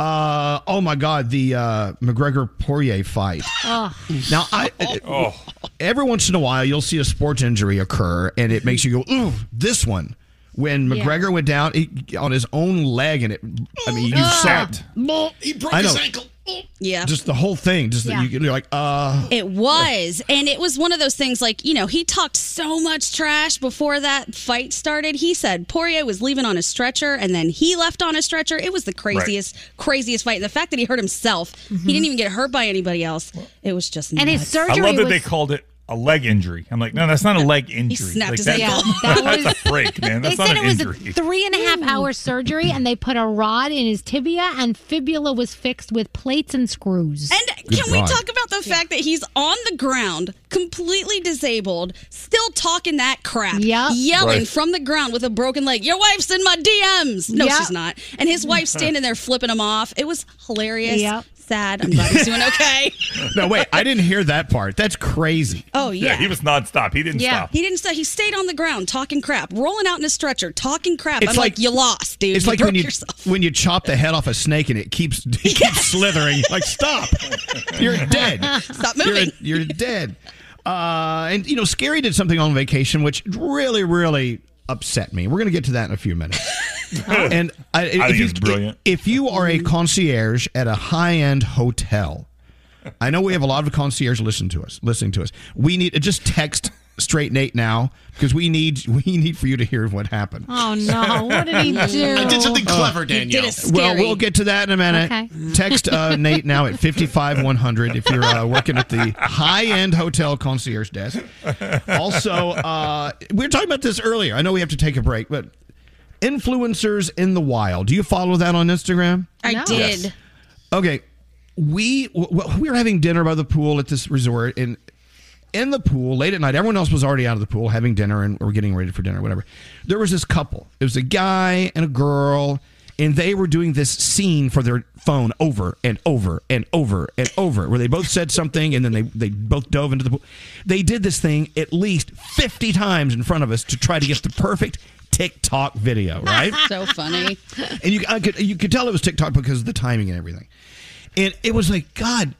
Oh, my God, the McGregor-Poirier fight. Oh. Now, every once in a while, you'll see a sports injury occur, and it makes you go, ooh, this one. When McGregor went down on his own leg, and it sapped. He broke his ankle. Yeah. Just the whole thing. You're like, It was. And it was one of those things like, he talked so much trash before that fight started. He said Poirier was leaving on a stretcher, and then he left on a stretcher. It was the craziest fight. And the fact that he hurt himself, he didn't even get hurt by anybody else. It was just nuts. And his surgery I love that they called it a leg injury. I'm like, no, that's not a leg injury. He snapped his ankle. That's a break, man. That's not an injury. They said it was a 3.5-hour surgery, and they put a rod in his tibia, and fibula was fixed with plates and screws. And can we talk about the fact that he's on the ground, completely disabled, still talking that crap, yelling from the ground with a broken leg, your wife's in my DMs. No, she's not. And his wife's standing there flipping him off. It was hilarious. sad. I'm glad he's doing okay. No, wait. I didn't hear that part. That's crazy. Oh, yeah. Yeah, he was nonstop. He didn't stop. He didn't stop. He stayed on the ground talking crap, rolling out in a stretcher, talking crap. It's I'm like, you lost, dude. It's you like broke yourself. When you chop the head off a snake and it keeps slithering. Like, stop. You're dead. Stop moving. You're dead. And, you know, Skeery did something on vacation, which really, really upset me. We're going to get to that in a few minutes. And I think it's brilliant. If you are a concierge at a high-end hotel, I know we have a lot of concierges listening to us. We need just text Straight Nate now because we need for you to hear what happened. Oh no! What did he do? I did something clever, Danielle. Well, we'll get to that in a minute. Okay. Text Nate now at 55100 if you're working at the high-end hotel concierge desk. Also, we were talking about this earlier. I know we have to take a break, but. Influencers in the wild. Do you follow that on Instagram? I did. Yes. Okay. We were having dinner by the pool at this resort. And in the pool, late at night, everyone else was already out of the pool having dinner and or getting ready for dinner, whatever. There was this couple. It was a guy and a girl. And they were doing this scene for their phone over and over and over and over where they both said something and then they both dove into the pool. They did this thing at least 50 times in front of us to try to get the perfect TikTok video, right? So funny. And you could tell it was TikTok because of the timing and everything. And it was like, God,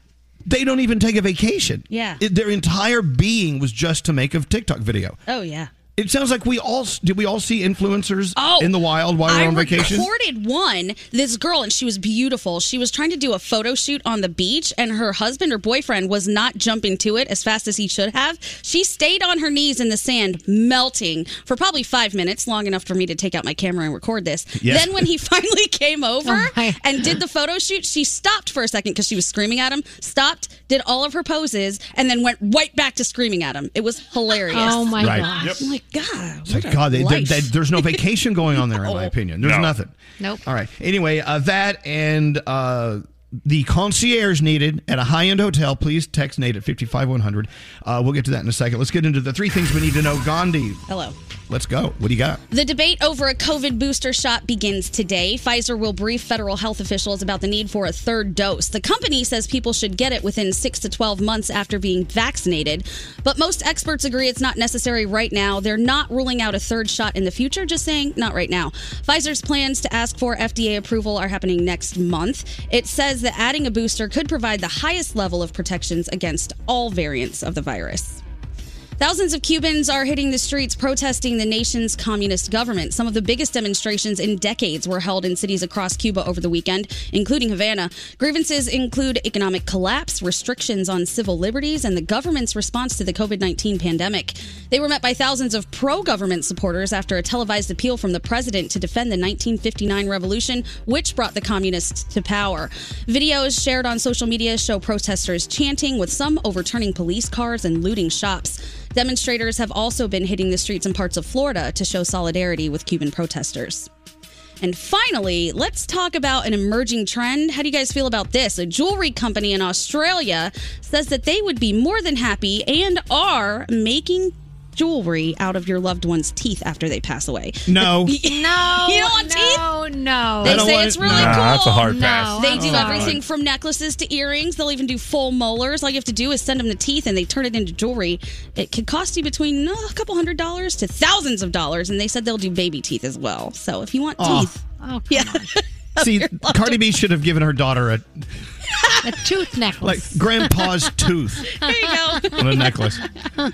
they don't even take a vacation. Yeah. Their entire being was just to make a TikTok video. Oh, yeah. It sounds like we all see influencers in the wild while we're on vacation? I recorded one, this girl, and she was beautiful. She was trying to do a photo shoot on the beach, and her husband or boyfriend was not jumping to it as fast as he should have. She stayed on her knees in the sand, melting, for probably 5 minutes, long enough for me to take out my camera and record this. Yes. Then when he finally came over and did the photo shoot, she stopped for a second because she was screaming at him, stopped, did all of her poses, and then went right back to screaming at him. It was hilarious. Oh, my gosh. Yep. Like, God, what God there's no vacation going on there, in my opinion. There's nothing. Nope. All right. Anyway, that and the concierge needed at a high-end hotel. Please text Nate at 55100. We'll get to that in a second. Let's get into the three things we need to know. Gandhi. Hello. Let's go. What do you got? The debate over a COVID booster shot begins today. Pfizer will brief federal health officials about the need for a third dose. The company says people should get it within 6 to 12 months after being vaccinated. But most experts agree it's not necessary right now. They're not ruling out a third shot in the future, just saying not right now. Pfizer's plans to ask for FDA approval are happening next month. It says that adding a booster could provide the highest level of protections against all variants of the virus. Thousands of Cubans are hitting the streets protesting the nation's communist government. Some of the biggest demonstrations in decades were held in cities across Cuba over the weekend, including Havana. Grievances include economic collapse, restrictions on civil liberties, and the government's response to the COVID-19 pandemic. They were met by thousands of pro-government supporters after a televised appeal from the president to defend the 1959 revolution, which brought the communists to power. Videos shared on social media show protesters chanting, with some overturning police cars and looting shops. Demonstrators have also been hitting the streets in parts of Florida to show solidarity with Cuban protesters. And finally, let's talk about an emerging trend. How do you guys feel about this? A jewelry company in Australia says that they would be more than happy and are making jewelry out of your loved one's teeth after they pass away. No. You don't want teeth? No. They say it's really cool. That's a hard pass. They do everything from necklaces to earrings. They'll even do full molars. All you have to do is send them the teeth and they turn it into jewelry. It could cost you between a couple $100s to thousands of dollars. And they said they'll do baby teeth as well. So if you want teeth. Oh, yeah. See, Cardi B should have given her daughter a tooth necklace. Like grandpa's tooth. There you go. On a necklace.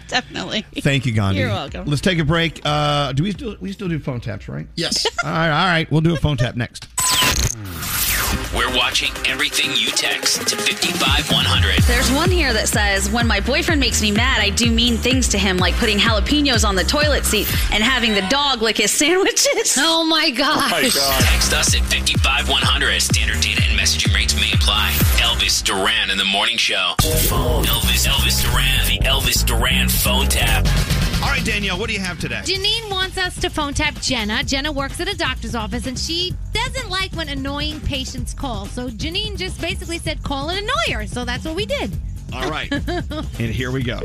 Definitely. Thank you, Gandhi. You're welcome. Let's take a break. Do we still do phone taps, right? Yes. All right. We'll do a phone tap next. We're watching everything you text to 55100. There's one here that says, when my boyfriend makes me mad, I do mean things to him, like putting jalapenos on the toilet seat and having the dog lick his sandwiches. Oh, my gosh. Oh my God. Text us at 55100. Standard data and messaging rates may apply. Elvis Duran in the morning show. Elvis Duran. The Elvis Duran phone tap. All right, Danielle, what do you have today? Janine wants us to phone tap Jenna. Jenna works at a doctor's office, and she doesn't like when annoying patients call. So Janine just basically said, call an annoyer. So that's what we did. All right. And here we go.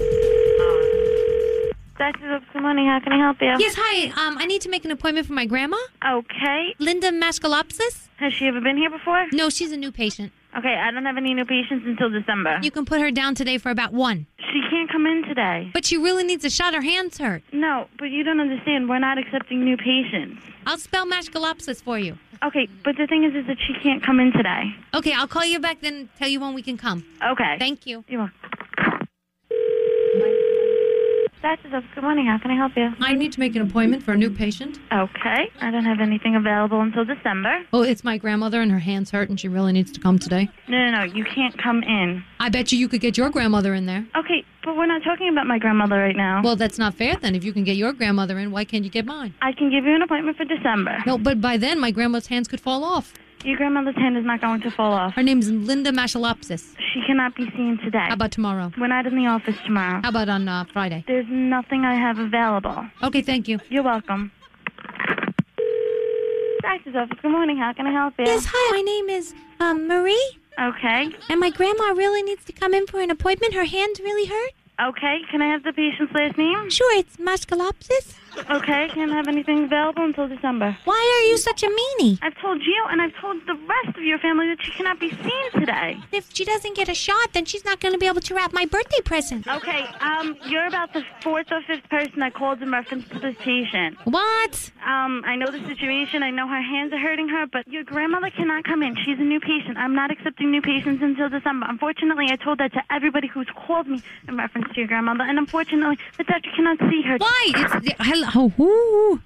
Doctor's office, good morning. How can I help you? Yes, hi. I need to make an appointment for my grandma. Okay. Linda Mascalopsis. Has she ever been here before? No, she's a new patient. Okay, I don't have any new patients until December. You can put her down today for about one. She can't come in today. But she really needs a shot. Her hands hurt. No, but you don't understand. We're not accepting new patients. I'll spell mashalopsis for you. Okay, but the thing is that she can't come in today. Okay, I'll call you back then and tell you when we can come. Okay. Thank you. You're welcome. Good morning. How can I help you? I need to make an appointment for a new patient. Okay. I don't have anything available until December. Oh, it's my grandmother and her hand's hurt and she really needs to come today. No. You can't come in. I bet you could get your grandmother in there. Okay, but we're not talking about my grandmother right now. Well, that's not fair then. If you can get your grandmother in, why can't you get mine? I can give you an appointment for December. No, but by then my grandmother's hands could fall off. Your grandmother's hand is not going to fall off. Her name's Linda Mashalopsis. She cannot be seen today. How about tomorrow? We're not in the office tomorrow. How about on Friday? There's nothing I have available. Okay, thank you. You're welcome. Doctor's office, good morning. How can I help you? Yes, hi. My name is Marie. Okay. And my grandma really needs to come in for an appointment. Her hand's really hurt. Okay, can I have the patient's last name? Sure, it's Mashalopsis. Okay, can't have anything available until December. Why are you such a meanie? I've told you and I've told the rest of your family that she cannot be seen today. If she doesn't get a shot, then she's not going to be able to wrap my birthday present. Okay, you're about the fourth or fifth person I called in reference to this patient. What? I know the situation. I know her hands are hurting her, but your grandmother cannot come in. She's a new patient. I'm not accepting new patients until December. Unfortunately, I told that to everybody who's called me in reference to your grandmother, and unfortunately, the doctor cannot see her. Why? Hello.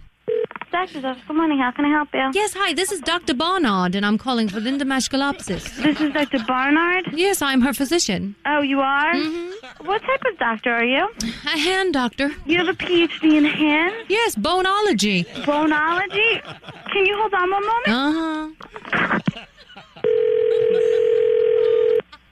Doctor's office, good morning. How can I help you? Yes, hi. This is Dr. Barnard, and I'm calling for Linda Mashalopsis. This is Dr. Barnard? Yes, I'm her physician. Oh, you are? Mm-hmm. What type of doctor are you? A hand doctor. You have a PhD in hands? Yes, boneology. Boneology? Can you hold on one moment?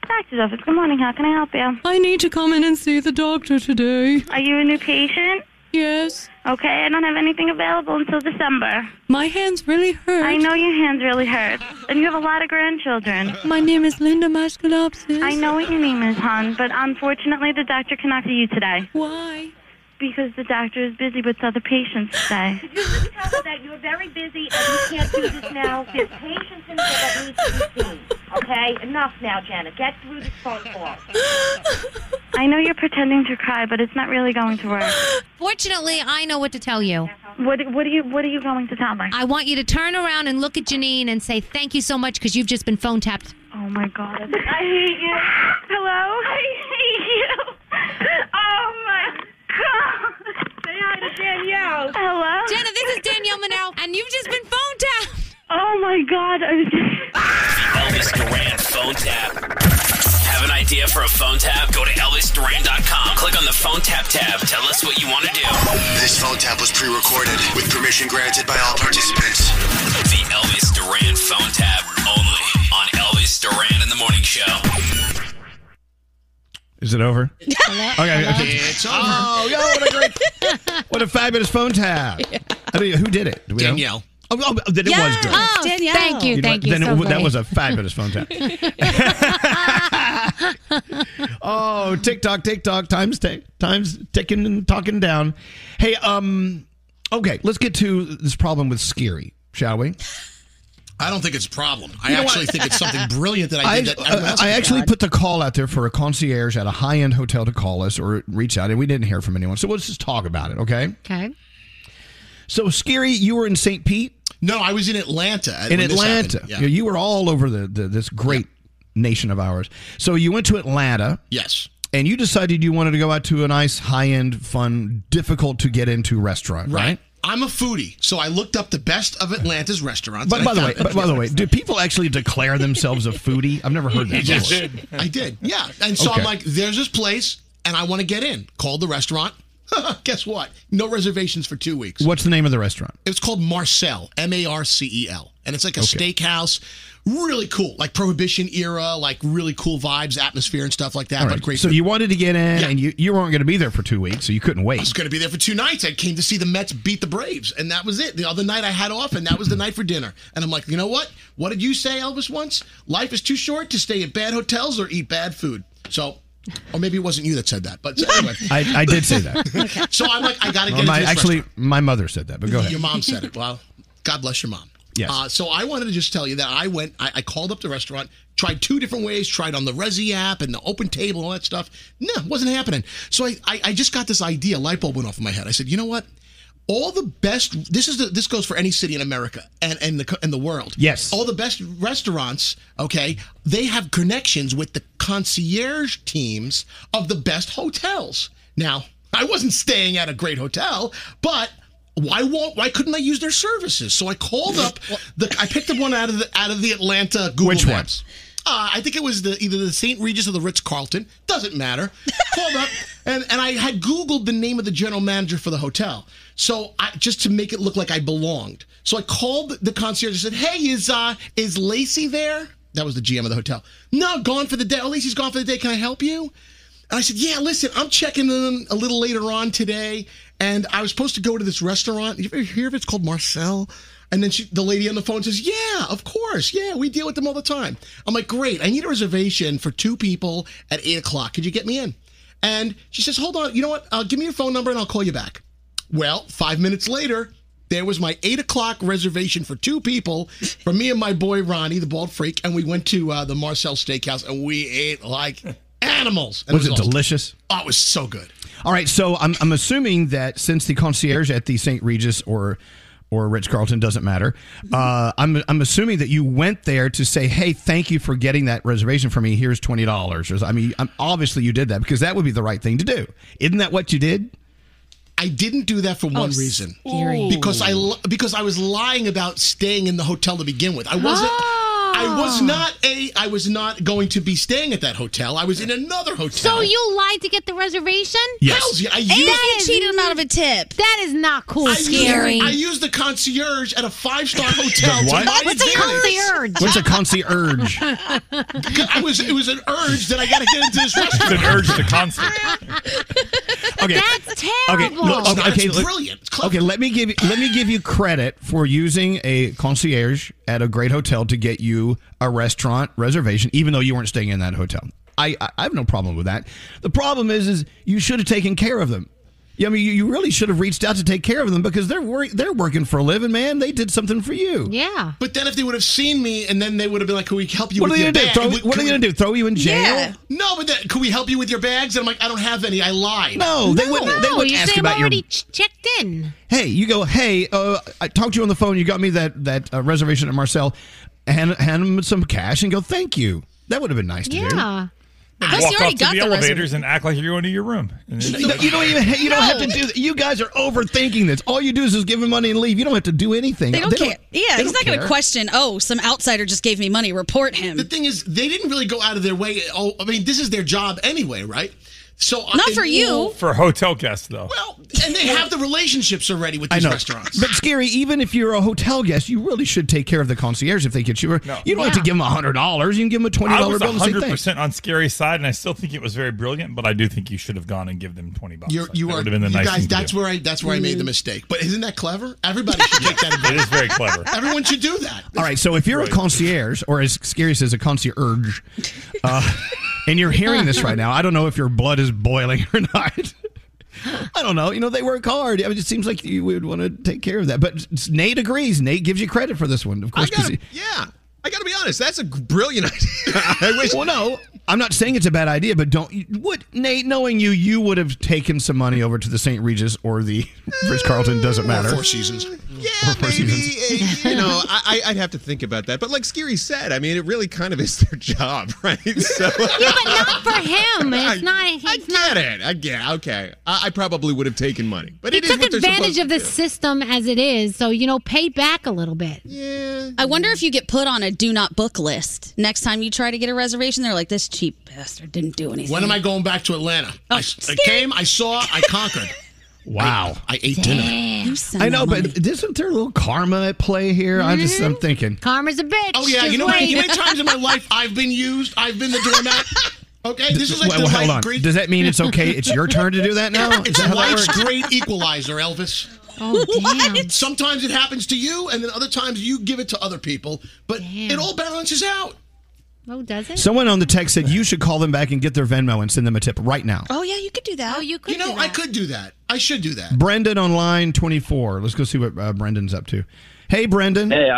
Doctor's office, good morning. How can I help you? I need to come in and see the doctor today. Are you a new patient? Yes. Okay, I don't have anything available until December. My hands really hurt. I know your hands really hurt. And you have a lot of grandchildren. My name is Linda Mashalopsis. I know what your name is, hon, but unfortunately the doctor cannot see you today. Why? Because the doctor is busy with other patients today. Could you just tell her that you're very busy and you can't do this now? There's patients in there that need to be seen. Okay? Enough now, Janet. Get through this phone call. I know you're pretending to cry, but it's not really going to work. Fortunately, I know what to tell you. What are you going to tell me? I want you to turn around and look at Janine and say thank you so much because you've just been phone tapped. Oh, my God. I hate you. Hello? I hate you. Oh, my God. Say hi to Danielle. Hello? Jenna, this is Danielle Monell, and you've just been phone tapped. Oh, my God. Elvis Duran phone tap. Have an idea for a phone tap? Go to ElvisDuran.com. Click on the phone tap tab. Tell us what you want to do. This phone tap was pre-recorded with permission granted by all participants. The Elvis Duran phone tap only on Elvis Duran in the Morning Show. Is it over? Hello? Okay. It's over. Oh, what a great... What a fabulous phone tap. Yeah. I mean, who did it? Do we Danielle. Know? Oh, then it was good. Oh, Danielle. Thank you. Then so that was a fabulous phone tap. Oh, TikTok. Time's ticking and talking down. Hey, okay, let's get to this problem with Skeery, shall we? I don't think it's a problem. I think it's something brilliant that I did. I actually put the call out there for a concierge at a high-end hotel to call us or reach out, and we didn't hear from anyone. So let's just talk about it, okay? Okay. So, Skeery, you were in St. Pete? No, I was in Atlanta. Yeah. You were all over this great nation of ours. So you went to Atlanta. Yes. And you decided you wanted to go out to a nice, high-end, fun, difficult-to-get-into restaurant, right? I'm a foodie, so I looked up the best of Atlanta's restaurants. By the way, do people actually declare themselves a foodie? I've never heard that before. I did. Yeah. And so I'm like, there's this place, and I want to get in. Called the restaurant. Guess what? No reservations for 2 weeks. What's the name of the restaurant? It's called Marcel, Marcel. And it's like a steakhouse. Really cool, like Prohibition era, like really cool vibes, atmosphere and stuff like that. Right. But great. So you wanted to get in, and you weren't going to be there for 2 weeks, so you couldn't wait. I was going to be there for 2 nights. I came to see the Mets beat the Braves, and that was it. The other night I had off, and that was the night for dinner. And I'm like, you know what? What did you say, Elvis, once? Life is too short to stay at bad hotels or eat bad food. So... Or maybe it wasn't you that said that, but anyway. I did say that. Okay. So I'm like, I got to get into this restaurant. My mother said that, but go ahead. Your mom said it. Well, God bless your mom. Yes. So I wanted to just tell you that I called up the restaurant, Tried two different ways, tried on the Resi app and the Open Table and all that stuff. No, it wasn't happening. So I just got this idea. Light bulb went off in my head. I said, you know what? All the best, this goes for any city in America and the world. Yes. All the best restaurants, okay, they have connections with the concierge teams of the best hotels. Now, I wasn't staying at a great hotel, but why couldn't I use their services? So I called up, I picked up one out of the Atlanta Google Maps. Which one? I think it was either the St. Regis or the Ritz-Carlton. Doesn't matter. Called up, and I had Googled the name of the general manager for the hotel. So just to make it look like I belonged. So I called the concierge and said, hey, is Lacey there? That was the GM of the hotel. No, gone for the day. Oh, Lacey's gone for the day. Can I help you? And I said, yeah, listen, I'm checking in a little later on today. And I was supposed to go to this restaurant. You ever hear of it? It's called Marcel. And then the lady on the phone says, yeah, of course. Yeah, we deal with them all the time. I'm like, great. I need a reservation for 2 people at 8 o'clock. Could you get me in? And she says, hold on. You know what? Give me your phone number and I'll call you back. Well, 5 minutes later, there was my 8 o'clock reservation for 2 people for me and my boy Ronnie, the bald freak. And we went to the Marcel Steakhouse and we ate like animals. And was it awesome. Delicious? Oh, it was so good. All right. So I'm assuming that since the concierge at the St. Regis or Ritz-Carlton, doesn't matter. I'm assuming that you went there to say, hey, thank you for getting that reservation for me. Here's $20. I mean, obviously you did that because that would be the right thing to do. Isn't that what you did? I didn't do that for one reason. Scary. Because I was lying about staying in the hotel to begin with. I was not going to be staying at that hotel. I was in another hotel. So you lied to get the reservation? Yes. I used, and you cheated him out of a tip. That is not cool, Scary. I used the concierge at a 5-star hotel. What? What's a concierge? What's a concierge? It was an urge that I got to get into this restaurant. It's an urge to concert. Okay. That's terrible. Okay. It's brilliant. It's clever. Okay, let me give you credit for using a concierge at a great hotel to get you a restaurant reservation, even though you weren't staying in that hotel. I have no problem with that. The problem is you should have taken care of them. Yeah, I mean, you really should have reached out to take care of them because they're working for a living, man. They did something for you. Yeah. But then if they would have seen me, and then they would have been like, "Can we help you with your bags? What are they going to do? Throw you in jail?" Yeah. No, but then, can we help you with your bags? And I'm like, I don't have any. I lied. No, they wouldn't. No, they wouldn't ask about your. You already checked in. Hey, you go. Hey, I talked to you on the phone. You got me that reservation at Marcel. Hand them some cash and go, thank you. That would have been nice to do. Yeah. Walk up to the elevators and act like you're going to your room. You don't have to do that. You guys are overthinking this. All you do is just give them money and leave. You don't have to do anything. They don't care. Yeah, he's not going to question, some outsider just gave me money. Report him. The thing is, they didn't really go out of their way. Oh, I mean, this is their job anyway, right? So not for you. For hotel guests, though. Well, and they have the relationships already with these restaurants. But Scary, even if you're a hotel guest, you really should take care of the concierge if they get you. You don't have to give them $100. You can give them a $20 bill. I was 100% on Scary's side, and I still think it was very brilliant. But I do think you should have gone and give them $20. That's where I made the mistake. But isn't that clever? Everybody should take that advice. It is very clever. Everyone should do that. All right. So if you're a concierge, or as Scary says, a concierge. And you're hearing this right now. I don't know if your blood is boiling or not. I don't know. You know, they work hard. I mean, it seems like you would want to take care of that. But Nate agrees. Nate gives you credit for this one, of course. I got to be honest. That's a brilliant idea. Well, no, I'm not saying it's a bad idea, but Nate, knowing you would have taken some money over to the St. Regis or the Ritz-Carlton, doesn't matter. Four Seasons. Yeah, maybe. I'd have to think about that. But like Skeery said, I mean, it really kind of is their job, right? So, yeah, but not for him. I get it. Okay. I probably would have taken money. But it is what they're supposed to do. He took advantage of the system as it is, so, pay back a little bit. Yeah. I wonder if you get put on a do not book list. Next time you try to get a reservation, they're like, this cheap bastard didn't do anything. When am I going back to Atlanta? Oh, I came, I saw, I conquered. Wow. I ate dinner. I know, but isn't there a little karma at play here? Mm-hmm. I'm thinking. Karma's a bitch. Oh, yeah. You know how many times in my life I've been used? I've been the doormat. Okay, this is like the life great. Does that mean it's okay? It's your turn to do that now? It's life's great equalizer, Elvis. Oh, damn. Sometimes it happens to you, and then other times you give it to other people. But it all balances out. Oh, does it? Someone on the text said you should call them back and get their Venmo and send them a tip right now. Oh, yeah, you could do that. Oh, you could do that. I could do that. I should do that. Brendan on line 24. Let's go see what Brendan's up to. Hey, Brendan. Hey,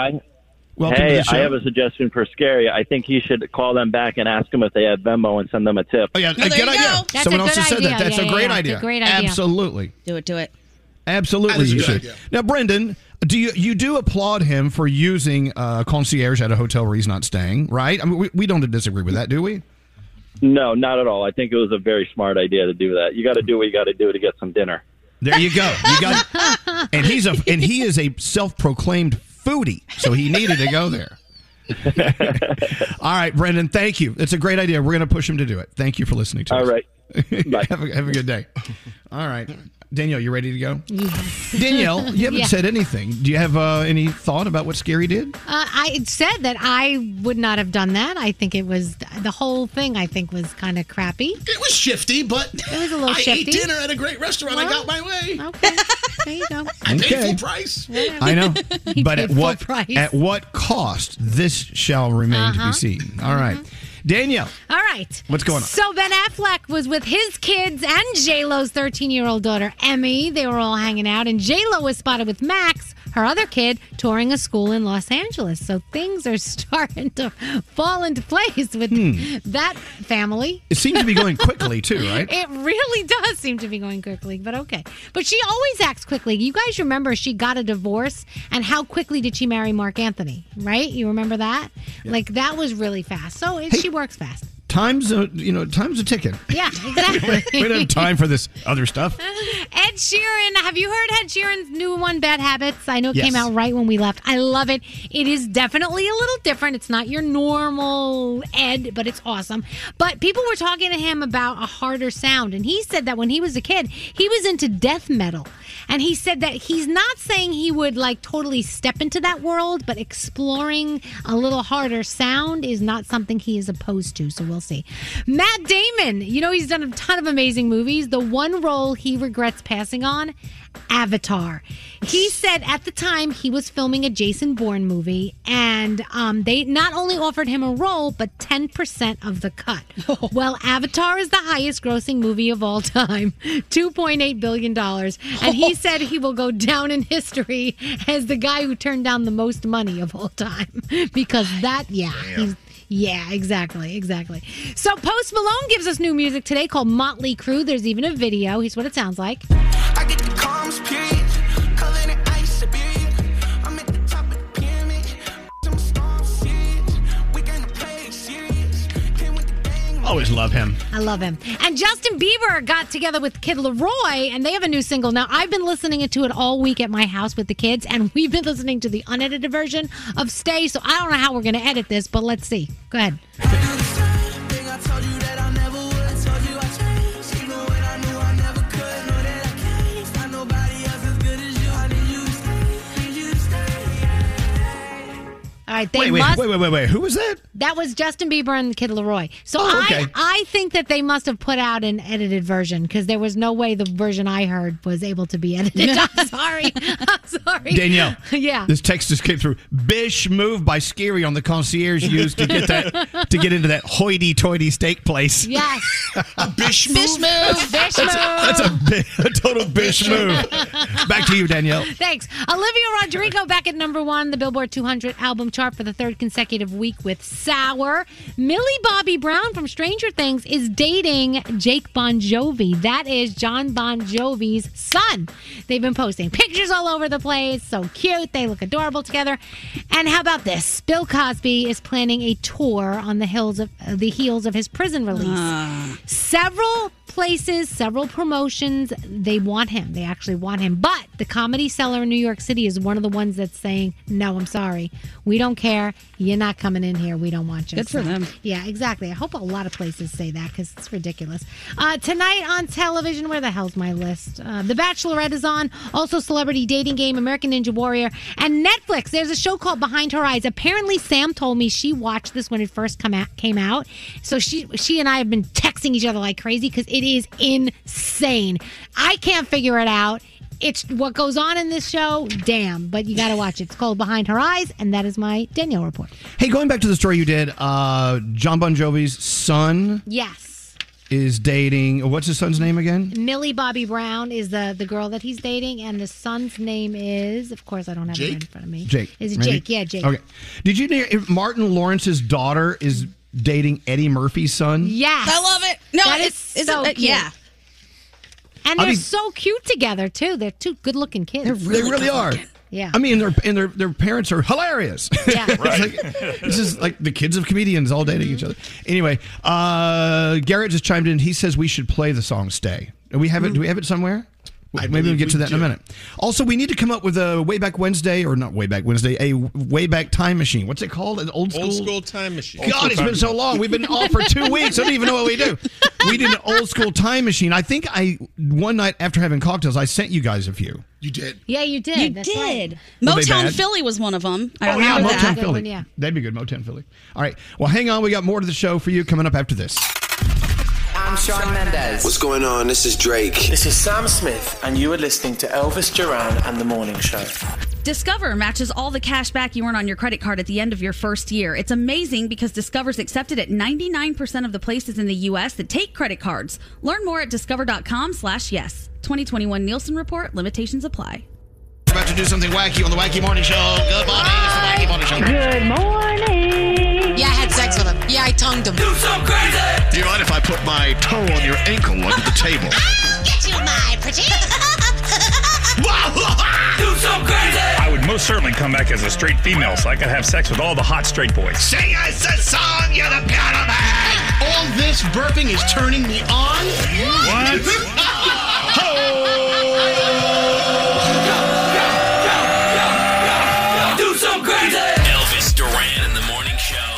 Welcome to the show. I have a suggestion for Skeery. I think he should call them back and ask them if they have Venmo and send them a tip. Oh, yeah. No, a good idea. Someone else has said that. That's a great idea. Absolutely. Do it. Absolutely, you should. Idea. Now, Brendan, do you applaud him for using concierge at a hotel where he's not staying, right? I mean, we don't disagree with that, do we? No, not at all. I think it was a very smart idea to do that. You got to do what you got to do to get some dinner. There you go. And he is a self-proclaimed foodie, so he needed to go there. All right, Brendan, thank you. It's a great idea. We're going to push him to do it. Thank you for listening to us. All right. Bye. Have a good day. All right. Danielle, you ready to go? Yes. Danielle, you haven't said anything. Do you have any thought about what Skeery did? I said that I would not have done that. I think it was, the whole thing I think was kind of crappy. It was shifty, but it was a little shifty. I ate dinner at a great restaurant. Well, I got my way. Okay. There you go. I paid full price. Yeah. I know. But at what cost, this shall remain to be seen. All right. Danielle. All right. What's going on? So Ben Affleck was with his kids and J-Lo's 13-year-old daughter, Emmy. They were all hanging out, and J-Lo was spotted with Max, her other kid, touring a school in Los Angeles. So things are starting to fall into place with that family. It seems to be going quickly, too, right? It really does seem to be going quickly, but okay. But she always acts quickly. You guys remember she got a divorce, and how quickly did she marry Mark Anthony, right? You remember that? Yeah. Like, that was really fast. So she works fast. Time's a ticket. Yeah, exactly. We don't have time for this other stuff. Ed Sheeran. Have you heard Ed Sheeran's new one, Bad Habits? I know it came out right when we left. I love it. It is definitely a little different. It's not your normal Ed, but it's awesome. But people were talking to him about a harder sound, and he said that when he was a kid, he was into death metal. And he said that he's not saying he would like totally step into that world, but exploring a little harder sound is not something he is opposed to. So we'll see. Matt Damon, he's done a ton of amazing movies. The one role he regrets passing on, Avatar. He said at the time he was filming a Jason Bourne movie, and they not only offered him a role, but 10% of the cut. Well, Avatar is the highest grossing movie of all time, $2.8 billion. And he said he will go down in history as the guy who turned down the most money of all time. Because yeah, exactly. So Post Malone gives us new music today called Motley Crue. There's even a video. Here's what it sounds like. I get the calms, period. Calling it ice, period. I'm at the top of the pyramid. Some storm serious. We gonna play serious. Came with the gang. Always love him. I love him. And Justin Bieber got together with Kid Laroi, and they have a new single. Now, I've been listening to it all week at my house with the kids, and we've been listening to the unedited version of Stay, so I don't know how we're going to edit this, but let's see. Go ahead. All right, wait. Who was that? That was Justin Bieber and Kid Laroi. So I think that they must have put out an edited version because there was no way the version I heard was able to be edited. I'm sorry. Danielle. Yeah. This text just came through. Bish move by Skeery on the concierge used to get that to get into that hoity-toity steak place. Yes. A bish move. That's a total bish move. Back to you, Danielle. Thanks. Olivia Rodrigo back at number one, the Billboard 200 album chart for the third consecutive week with Sour. Millie Bobby Brown from Stranger Things is dating Jake Bon Jovi. That is John Bon Jovi's son. They've been posting pictures all over the place. So cute. They look adorable together. And how about this? Bill Cosby is planning a tour on the heels of his prison release. Several places, several promotions, they want him. They actually want him. But the Comedy Cellar in New York City is one of the ones that's saying, no, I'm sorry. We don't care. You're not coming in here. We don't want you. Good for them. Yeah, exactly. I hope a lot of places say that because it's ridiculous. Tonight on television, where the hell's my list? The Bachelorette is on. Also Celebrity Dating Game, American Ninja Warrior. And Netflix, there's a show called Behind Her Eyes. Apparently, Sam told me she watched this when it first came out. So she and I have been texting each other like crazy because it is insane. I can't figure it out. It's what goes on in this show, damn, but you got to watch it. It's called Behind Her Eyes, and that is my Danielle report. Hey, going back to the story you did, John Bon Jovi's son. Yes. is dating, what's his son's name again? Millie Bobby Brown is the girl that he's dating, and the son's name is, of course, I don't have Jake? It in front of me. Jake. Is it maybe? Jake? Yeah, Jake. Okay. Did you know Martin Lawrence's daughter is dating Eddie Murphy's son? Yes. I love it. No, that is so cute. Yeah. And they're so cute together, too. They're two good-looking kids. They really are. Yeah. I mean, their parents are hilarious. Yeah. Right. It's just like the kids of comedians all dating each other. Anyway, Garrett just chimed in. He says we should play the song Stay. Do we have it somewhere? Maybe we'll get to that in a minute. Also, we need to come up with a Wayback Time Machine. What's it called? An old school time machine. God, it's been so long. We've been off for 2 weeks. I don't even know what we do. We did an old school time machine. I think one night after having cocktails, I sent you guys a few. You did. Yeah, you did. That's right. Motown Philly was one of them. I remember that. Motown Philly. Yeah. That'd be good, Motown Philly. All right. Well, hang on. We got more to the show for you coming up after this. I'm Shawn Mendes. What's going on? This is Drake. This is Sam Smith, and you are listening to Elvis Duran and The Morning Show. Discover matches all the cash back you earn on your credit card at the end of your first year. It's amazing because Discover's accepted at 99% of the places in the U.S. that take credit cards. Learn more at discover.com/yes. 2021 Nielsen Report. Limitations apply. We're about to do something wacky on The Wacky Morning Show. Good morning. It's The Wacky Morning Show. Good morning. Yeah, I had sex with him. Yeah, I tongued him. Do something crazy. Do you mind if I put my toe on your ankle under the table? I'll get you, my pretty. Do something crazy. I would most certainly come back as a straight female so I could have sex with all the hot straight boys. Sing us a song, you're the piano man. All this burping is turning me on. What?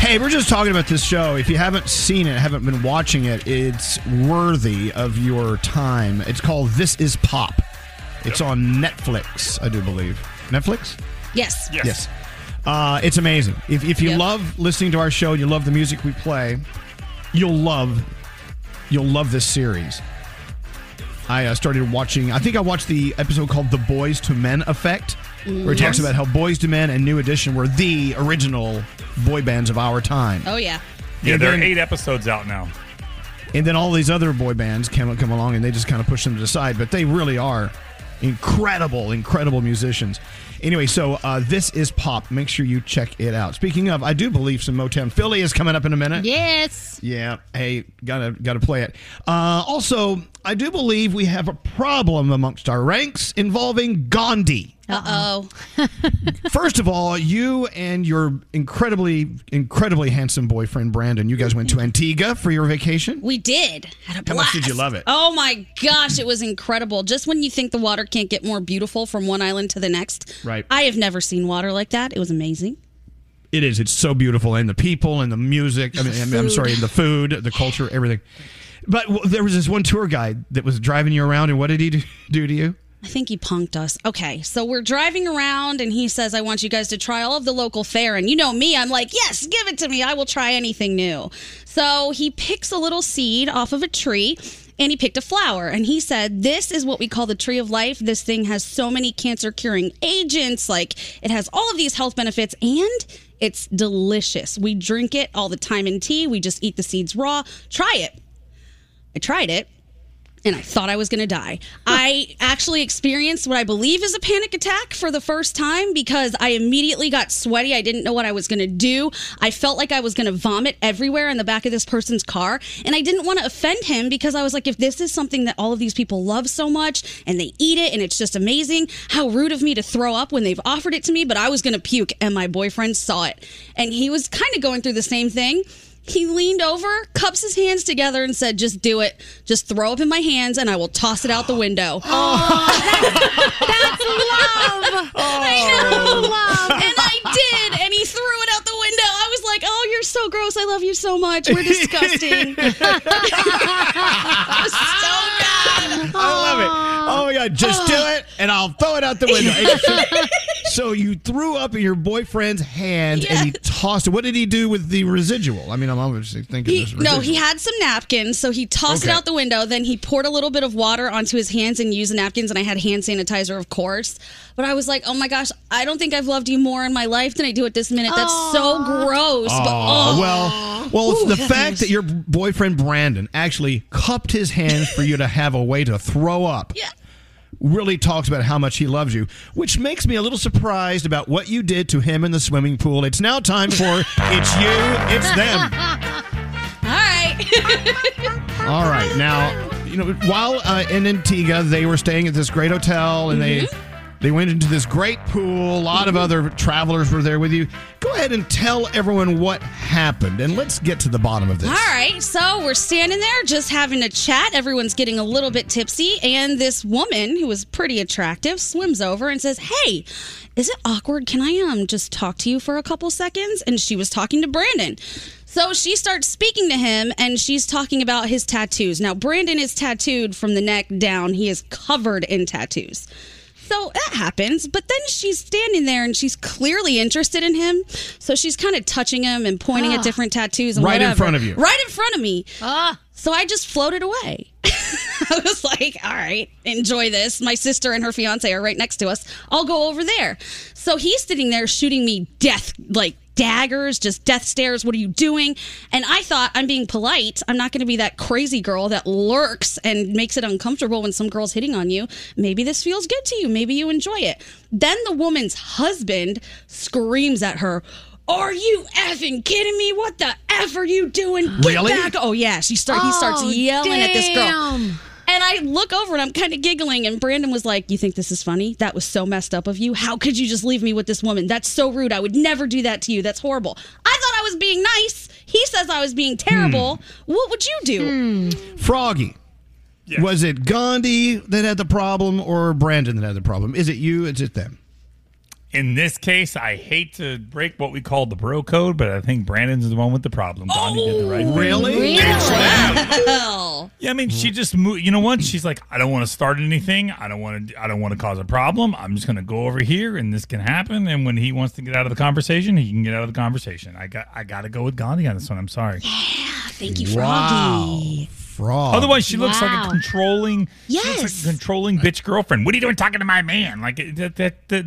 Hey, we're just talking about this show. If you haven't seen it, haven't been watching it, it's worthy of your time. It's called This Is Pop. It's on Netflix, I do believe. Netflix? Yes. It's amazing. If you love listening to our show, you love the music we play, you'll love this series. I started watching, I think I watched the episode called The Boys to Men Effect, where it talks about how Boys to Men and New Edition were the original boy bands of our time. Oh, yeah. Yeah, there are 8 episodes out now. And then all these other boy bands come along, and they just kind of push them to the side, but they really are incredible, incredible musicians. Anyway, so This Is Pop. Make sure you check it out. Speaking of, I do believe some Motown Philly is coming up in a minute. Yes. Yeah. Hey, gotta play it. Also, I do believe we have a problem amongst our ranks involving Gandhi. Uh-oh. First of all, you and your incredibly, incredibly handsome boyfriend, Brandon, you guys went to Antigua for your vacation? We did. Had a blast. How much did you love it? Oh, my gosh. It was incredible. Just when you think the water can't get more beautiful from one island to the next. Right. I have never seen water like that. It was amazing. It is. It's so beautiful. And the people and the music. The food, the culture, everything. But there was this one tour guide that was driving you around, and what did he do to you? I think he punked us. Okay, so we're driving around, and he says, I want you guys to try all of the local fare. And you know me, I'm like, yes, give it to me. I will try anything new. So he picks a little seed off of a tree, and he picked a flower. And he said, this is what we call the tree of life. This thing has so many cancer-curing agents. Like, it has all of these health benefits, and it's delicious. We drink it all the time in tea. We just eat the seeds raw. Try it. I tried it. And I thought I was going to die. I actually experienced what I believe is a panic attack for the first time because I immediately got sweaty. I didn't know what I was going to do. I felt like I was going to vomit everywhere in the back of this person's car. And I didn't want to offend him because I was like, if this is something that all of these people love so much and they eat it and it's just amazing, how rude of me to throw up when they've offered it to me. But I was going to puke, and my boyfriend saw it. And he was kind of going through the same thing. He leaned over, cups his hands together, and said, just do it. Just throw up in my hands, and I will toss it out the window. Oh, that's love. Oh. I know. And I did, and he threw it out the window. I was like, oh, you're so gross. I love you so much. We're disgusting. It was so bad. I love it. Oh, my God. Just do it, and I'll throw it out the window. So you threw up in your boyfriend's hand and he tossed it. What did he do with the residual? I mean, I'm obviously thinking this residual. No, he had some napkins, so he tossed it out the window. Then he poured a little bit of water onto his hands and used the napkins, and I had hand sanitizer, of course. But I was like, oh, my gosh, I don't think I've loved you more in my life than I do at this minute. That's so gross. But, well, Well, it's the fact that your boyfriend, Brandon, actually cupped his hands for you to have a way to throw up. Yeah. Really talks about how much he loves you, which makes me a little surprised about what you did to him in the swimming pool. It's now time for It's You, It's Them. All right. All right. Now, you know, while in Antigua, they were staying at this great hotel, and they went into this great pool. A lot of other travelers were there with you. Go ahead and tell everyone what happened, and let's get to the bottom of this. All right, so we're standing there just having a chat. Everyone's getting a little bit tipsy, and this woman, who was pretty attractive, swims over and says, "Hey, is it awkward? Can I just talk to you for a couple seconds?" And she was talking to Brandon. So she starts speaking to him, and she's talking about his tattoos. Now, Brandon is tattooed from the neck down. He is covered in tattoos. So that happens, but then she's standing there and she's clearly interested in him. So she's kind of touching him and pointing at different tattoos and whatever. Right in front of you. Right in front of me. So I just floated away. I was like, all right, enjoy this. My sister and her fiance are right next to us. I'll go over there. So he's sitting there shooting me death, like daggers, just death stares. What are you doing? And I thought, I'm being polite. I'm not going to be that crazy girl that lurks and makes it uncomfortable when some girl's hitting on you. Maybe this feels good to you. Maybe you enjoy it. Then the woman's husband screams at her, "Are you effing kidding me? What the F are you doing? Get back." Oh, yeah. He starts yelling at this girl. And I look over and I'm kind of giggling, and Brandon was like, "You think this is funny? That was so messed up of you. How could you just leave me with this woman? That's so rude. I would never do that to you. That's horrible." I thought I was being nice. He says I was being terrible. What would you do? Froggy. Yeah. Was it Gandhi that had the problem or Brandon that had the problem? Is it you? Is it them? In this case, I hate to break what we call the bro code, but I think Brandon's the one with the problem. Gandhi did the right thing. Really? Wow. Yeah, I mean, she just moved. You know what? She's like, I don't want to start anything. I don't want to cause a problem. I'm just going to go over here, and this can happen. And when he wants to get out of the conversation, he can get out of the conversation. I got to go with Gandhi on this one. I'm sorry. Yeah, thank you, Froggy. Frog. Otherwise, she looks like a controlling, bitch girlfriend. What are you doing talking to my man? Like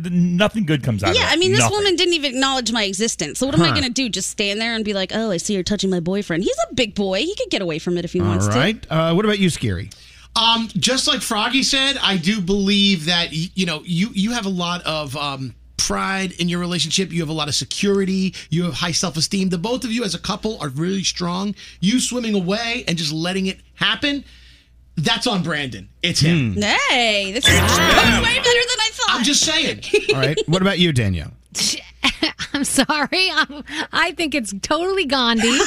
nothing good comes out of it. Yeah, I mean, this woman didn't even acknowledge my existence. So what am I going to do? Just stand there and be like, "Oh, I see you're touching my boyfriend. He's a big boy. He could get away from it if he wants to." All right. What about you, Skeery? Just like Froggy said, I do believe that you have a lot of pride in your relationship. You have a lot of security. You have high self-esteem. The both of you as a couple are really strong. You swimming away and just letting it happen, that's on Brandon. It's him. Hey, this is way better than I thought. I'm just saying. All right. What about you, Danielle? I'm sorry. I think it's totally Gandhi.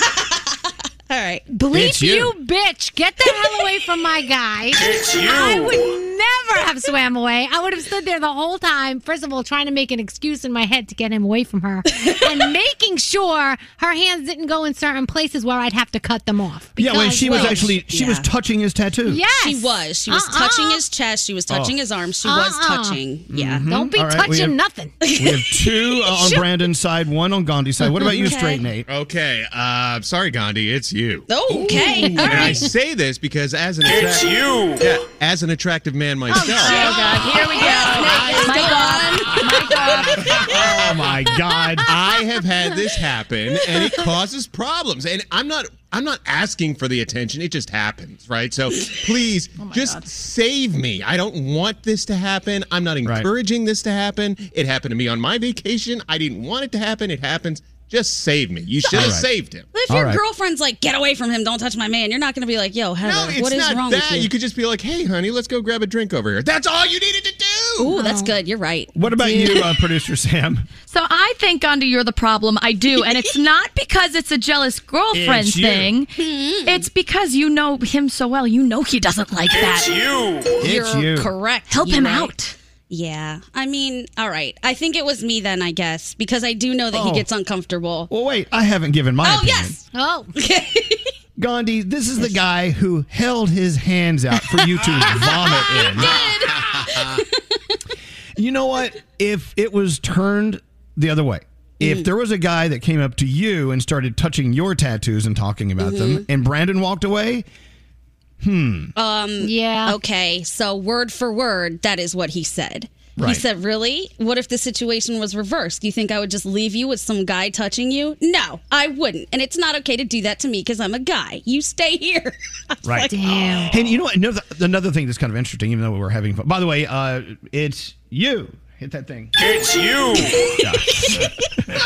All right. Bleep you, bitch. Get the hell away from my guy. It's you. I would never have swam away. I would have stood there the whole time, first of all, trying to make an excuse in my head to get him away from her and making sure her hands didn't go in certain places where I'd have to cut them off. Because, yeah, well, she was touching his tattoo. Yes. She was. She was touching his chest. She was touching his arms. She was touching. Yeah. Mm-hmm. Don't be touching nothing. We have two on Brandon's side, one on Gandhi's side. What about you, Straight Nate? Okay. Sorry, Gandhi. It's you. Okay. And I say this because as an attractive man myself. Oh God. Here we go. Oh my God. I have had this happen, and it causes problems. And I'm not asking for the attention. It just happens, right? So please, save me. I don't want this to happen. I'm not encouraging this to happen. It happened to me on my vacation. I didn't want it to happen. It happens. Just save me. You should have saved him. But if your girlfriend's like, "Get away from him, don't touch my man," you're not going to be like, "Yo, Heather, what is wrong with you?" You could just be like, "Hey, honey, let's go grab a drink over here." That's all you needed to do. Ooh, that's good. You're right. What about you, producer Sam? So I think, Gandhi, you're the problem. I do. And it's not because it's a jealous girlfriend thing. It's because you know him so well. You know he doesn't like that. You're correct. Help him out. Yeah. I mean, all right. I think it was me then, I guess, because I do know that he gets uncomfortable. Well, wait. I haven't given my opinion. Oh, yes. Oh. Gandhi, this is the guy who held his hands out for you to vomit in. He did. You know what? If it was turned the other way, if there was a guy that came up to you and started touching your tattoos and talking about them, and Brandon walked away... Okay. So word for word, that is what he said. Right. He said, really? What if the situation was reversed? Do you think I would just leave you with some guy touching you? No, I wouldn't. And it's not okay to do that to me because I'm a guy. You stay here. Right. Like, damn. And you know what? Another thing that's kind of interesting, even though we were having fun. By the way, it's you. Hit that thing. It's you. Yeah.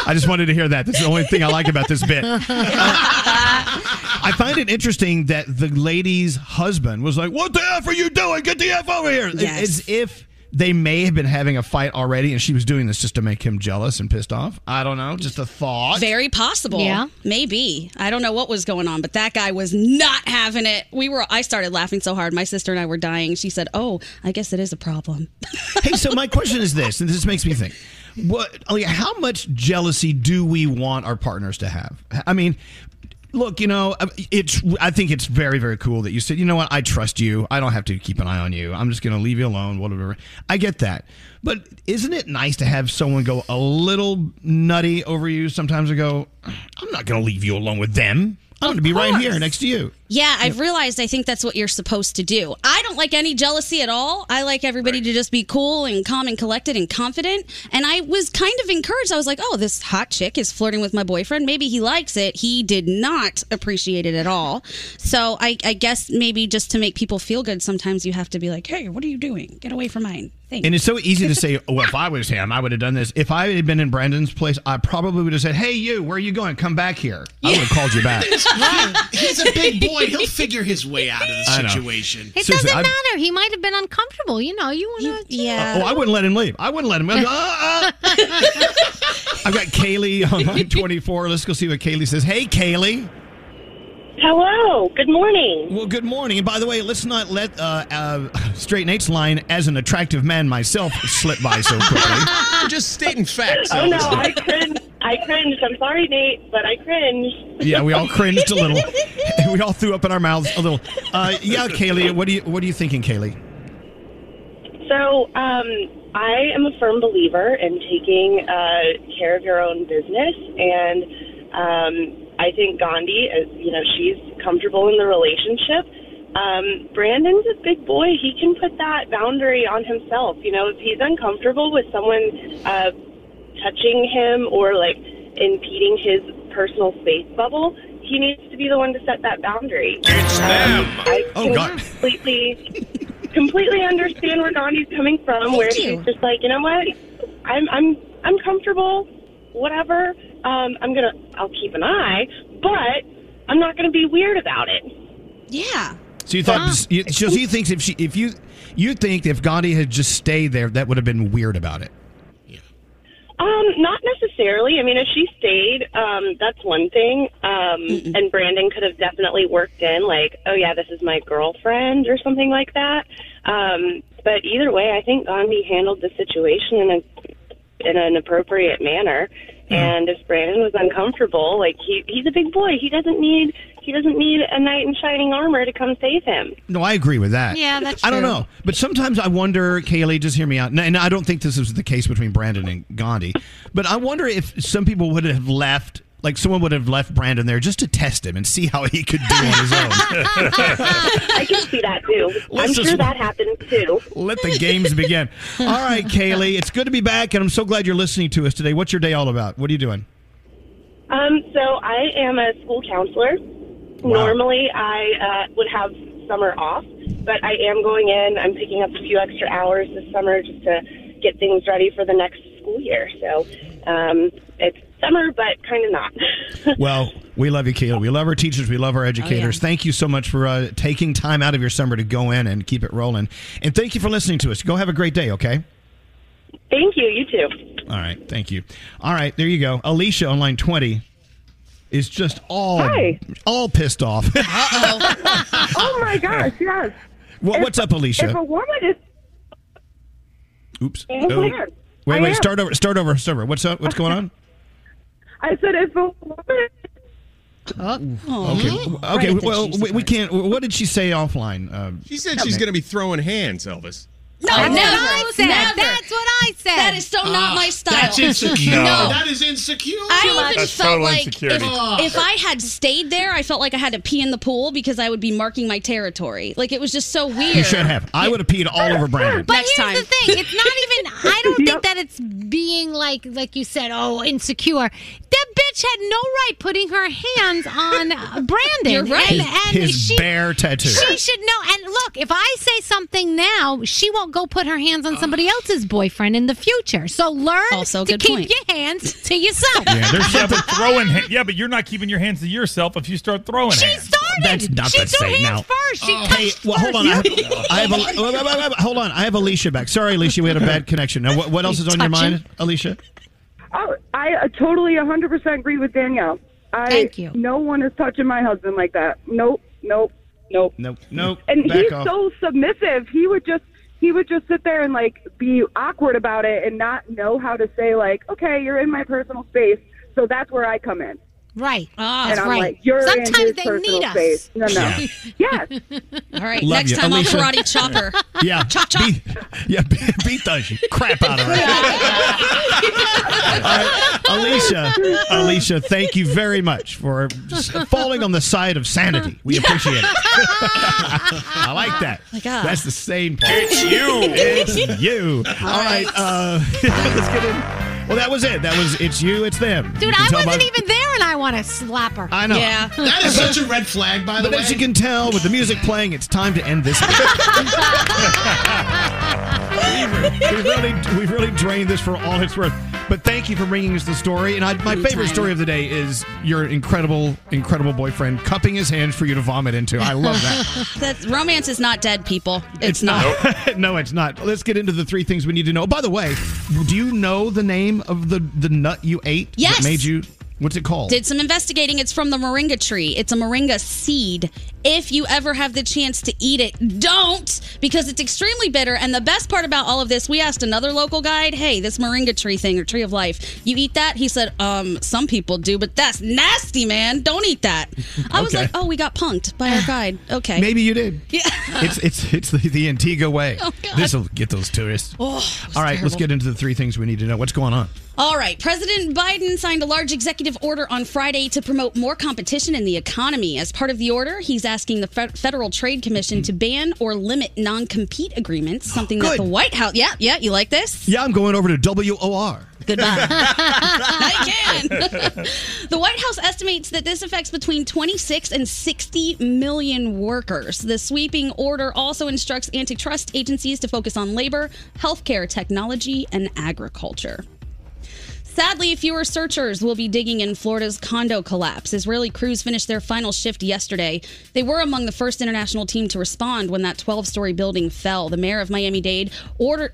I just wanted to hear that. That's the only thing I like about this bit. I find it interesting that the lady's husband was like, what the F are you doing? Get the F over here. Yes. As if they may have been having a fight already, and she was doing this just to make him jealous and pissed off. I don't know. Just a thought. Very possible. Yeah. Maybe. I don't know what was going on, but that guy was not having it. I started laughing so hard. My sister and I were dying. She said, oh, I guess it is a problem. Hey, so my question is this, and this makes me think. How much jealousy do we want our partners to have? I mean... Look, I think it's very, very cool that you said, you know what, I trust you. I don't have to keep an eye on you. I'm just going to leave you alone, whatever. I get that. But isn't it nice to have someone go a little nutty over you sometimes and go, I'm not going to leave you alone with them. I'm going to be right here next to you. Yeah, I've realized I think that's what you're supposed to do. I don't like any jealousy at all. I like everybody to just be cool and calm and collected and confident. And I was kind of encouraged. I was like, oh, this hot chick is flirting with my boyfriend. Maybe he likes it. He did not appreciate it at all. So I guess maybe just to make people feel good, sometimes you have to be like, hey, what are you doing? Get away from mine. Thanks. And it's so easy to say, well, if I was him, I would have done this. If I had been in Brandon's place, I probably would have said, hey, you, where are you going? Come back here. I would have called you back. He's a big boy. He'll figure his way out of the situation. It doesn't matter. He might have been uncomfortable. You want to... Yeah. I wouldn't let him leave. I've got Kaylee on line 24. Let's go see what Kaylee says. Hey, Kaylee. Hello. Good morning. Well, good morning. And by the way, let's not let Straight Nate's line, as an attractive man myself, slip by so quickly. We're just stating facts. Oh, no. I cringed. I'm sorry, Nate, but I cringed. Yeah, we all cringed a little. We all threw up in our mouths a little. Yeah, Kaylee, what are you thinking, Kaylee? So I am a firm believer in taking care of your own business, and I think Gandhi, she's comfortable in the relationship. Brandon's a big boy. He can put that boundary on himself. If he's uncomfortable with someone touching him or impeding his personal space bubble, he needs to be the one to set that boundary. It's them. I completely understand where Gandhi's coming from. Thank where you. He's just like, you know what? I'm comfortable. Whatever. I'll keep an eye, but I'm not gonna be weird about it. Yeah. So you thought? So he thinks if Gandhi had just stayed there, that would have been weird about it. Not necessarily. I mean, if she stayed, that's one thing. And Brandon could have definitely worked in oh, yeah, this is my girlfriend or something like that. But either way, I think Gandhi handled the situation in an appropriate manner. Mm-hmm. And if Brandon was uncomfortable, he's a big boy. He doesn't need a knight in shining armor to come save him. No, I agree with that. Yeah, that's true. I don't know. But sometimes I wonder, Kaylee, just hear me out. And I don't think this is the case between Brandon and Gandhi. But I wonder if some people would have left, someone would have left Brandon there just to test him and see how he could do on his own. I can see that, too. That happens, too. Let the games begin. All right, Kaylee, it's good to be back, and I'm so glad you're listening to us today. What's your day all about? What are you doing? So I am a school counselor. Wow. Normally, I would have summer off, but I am going in. I'm picking up a few extra hours this summer just to get things ready for the next school year. So it's summer, but kind of not. Well, we love you, Kayla. We love our teachers. We love our educators. Oh, yeah. Thank you so much for taking time out of your summer to go in and keep it rolling. And thank you for listening to us. Go have a great day, okay? Thank you. You too. All right. Thank you. All right. There you go. Alicia on line 20. Is just all pissed off. Uh-oh. Oh, my gosh, yes. Well, what's up, Alicia? If a woman is... Oops. Oh. Wait, start over. What's up? What's going on? I said if a woman... Okay. Right, we can't... What did she say offline? She said she's going to be throwing hands, Elvis. No, never. That's what I said. That is so not my style. That's insecure. No. That is insecure. I felt like if I had stayed there, I felt like I had to pee in the pool because I would be marking my territory. Like, it was just so weird. You should have. I would have peed all over Brandon. But here's the thing. It's not even, I don't think that it's being like you said, insecure. That bitch had no right putting her hands on Brandon. You're right. And his bare tattoo. She should know. And look, if I say something now, she won't go put her hands on somebody else's boyfriend in the future. So learn to keep your hands to yourself. But you're not keeping your hands to yourself if you start throwing hands. She started. That's not the same now. First. She touched first. Hold on. I have Alicia back. Sorry, Alicia. We had a bad connection. Now, what else is on your mind, Alicia? Oh, I totally 100% agree with Danielle. Thank you. No one is touching my husband like that. Nope. And he's so submissive. He would just sit there and like be awkward about it and not know how to say like, okay, you're in my personal space. So that's where I come in. Right. And I'm like, you're sometimes they need us. Space. No. Yeah. All right. Love next time Alicia. I'll karate chop her. Yeah. Chop, chop. Beat the crap out of her. All right. Alicia, thank you very much for falling on the side of sanity. We appreciate it. I like that. Oh my God. That's the same part. It's you. All right. Let's get in. Well, that was it. That was It's You, It's Them. Dude, I wasn't even there, and I want to slap her. I know. Yeah. That is such a red flag, by the way. But as you can tell, with the music playing, it's time to end this. We've really drained this for all it's worth. But thank you for bringing us the story. And my favorite story of the day is your incredible, incredible boyfriend cupping his hand for you to vomit into. I love that. Romance is not dead, people. It's not. No, it's not. Let's get into the three things we need to know. By the way, do you know the name of the nut you ate? Yes. That made you... What's it called? Did some investigating. It's from the moringa tree. It's a moringa seed. If you ever have the chance to eat it, don't, because it's extremely bitter. And the best part about all of this, we asked another local guide, hey, this moringa tree thing or tree of life, you eat that? He said, some people do, but that's nasty, man. Don't eat that. I was like, we got punked by our guide. Okay. Maybe you did. Yeah. It's the Antigua way. Oh, this will get those tourists. Oh, all right, terrible. Let's get into the three things we need to know. What's going on? All right. President Biden signed a large executive order on Friday to promote more competition in the economy. As part of the order, he's asking the Federal Trade Commission to ban or limit non-compete agreements, something that the White House... Yeah, you like this? Yeah, I'm going over to WOR. Goodbye. I can. The White House estimates that this affects between 26 and 60 million workers. The sweeping order also instructs antitrust agencies to focus on labor, healthcare, technology, and agriculture. Sadly, fewer searchers will be digging in Florida's condo collapse. Israeli crews finished their final shift yesterday. They were among the first international team to respond when that 12-story building fell. The mayor of Miami-Dade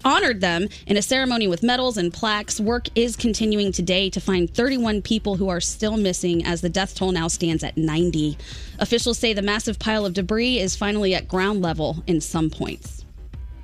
honored them in a ceremony with medals and plaques. Work is continuing today to find 31 people who are still missing as the death toll now stands at 90. Officials say the massive pile of debris is finally at ground level in some points.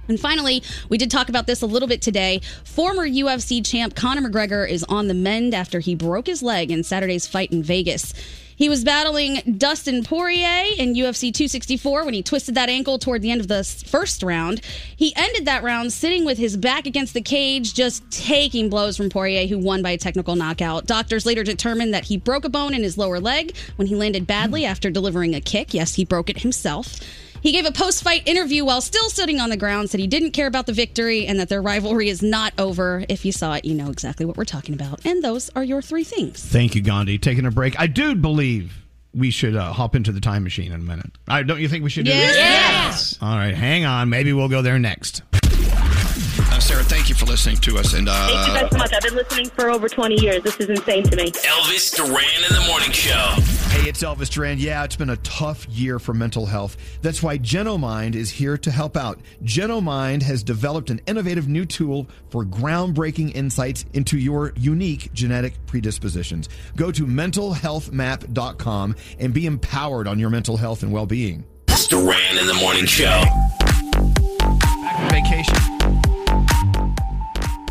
And finally, we did talk about this a little bit today. Former UFC champ Conor McGregor is on the mend after he broke his leg in Saturday's fight in Vegas. He was battling Dustin Poirier in UFC 264 when he twisted that ankle toward the end of the first round. He ended that round sitting with his back against the cage, just taking blows from Poirier, who won by a technical knockout. Doctors later determined that he broke a bone in his lower leg when he landed badly after delivering a kick. Yes, he broke it himself. He gave a post-fight interview while still sitting on the ground, said he didn't care about the victory and that their rivalry is not over. If you saw it, you know exactly what we're talking about. And those are your three things. Thank you, Gandhi. Taking a break. I do believe we should hop into the time machine in a minute. All right, don't you think we should do this? Yes. All right, hang on. Maybe we'll go there next. Sarah, thank you for listening to us. And thank you guys so much. I've been listening for over 20 years. This is insane to me. Elvis Duran in the Morning Show. Hey, it's Elvis Duran. Yeah, it's been a tough year for mental health. That's why GenoMind is here to help out. GenoMind has developed an innovative new tool for groundbreaking insights into your unique genetic predispositions. Go to mentalhealthmap.com and be empowered on your mental health and well-being. It's Duran in the Morning Show. Back from vacation.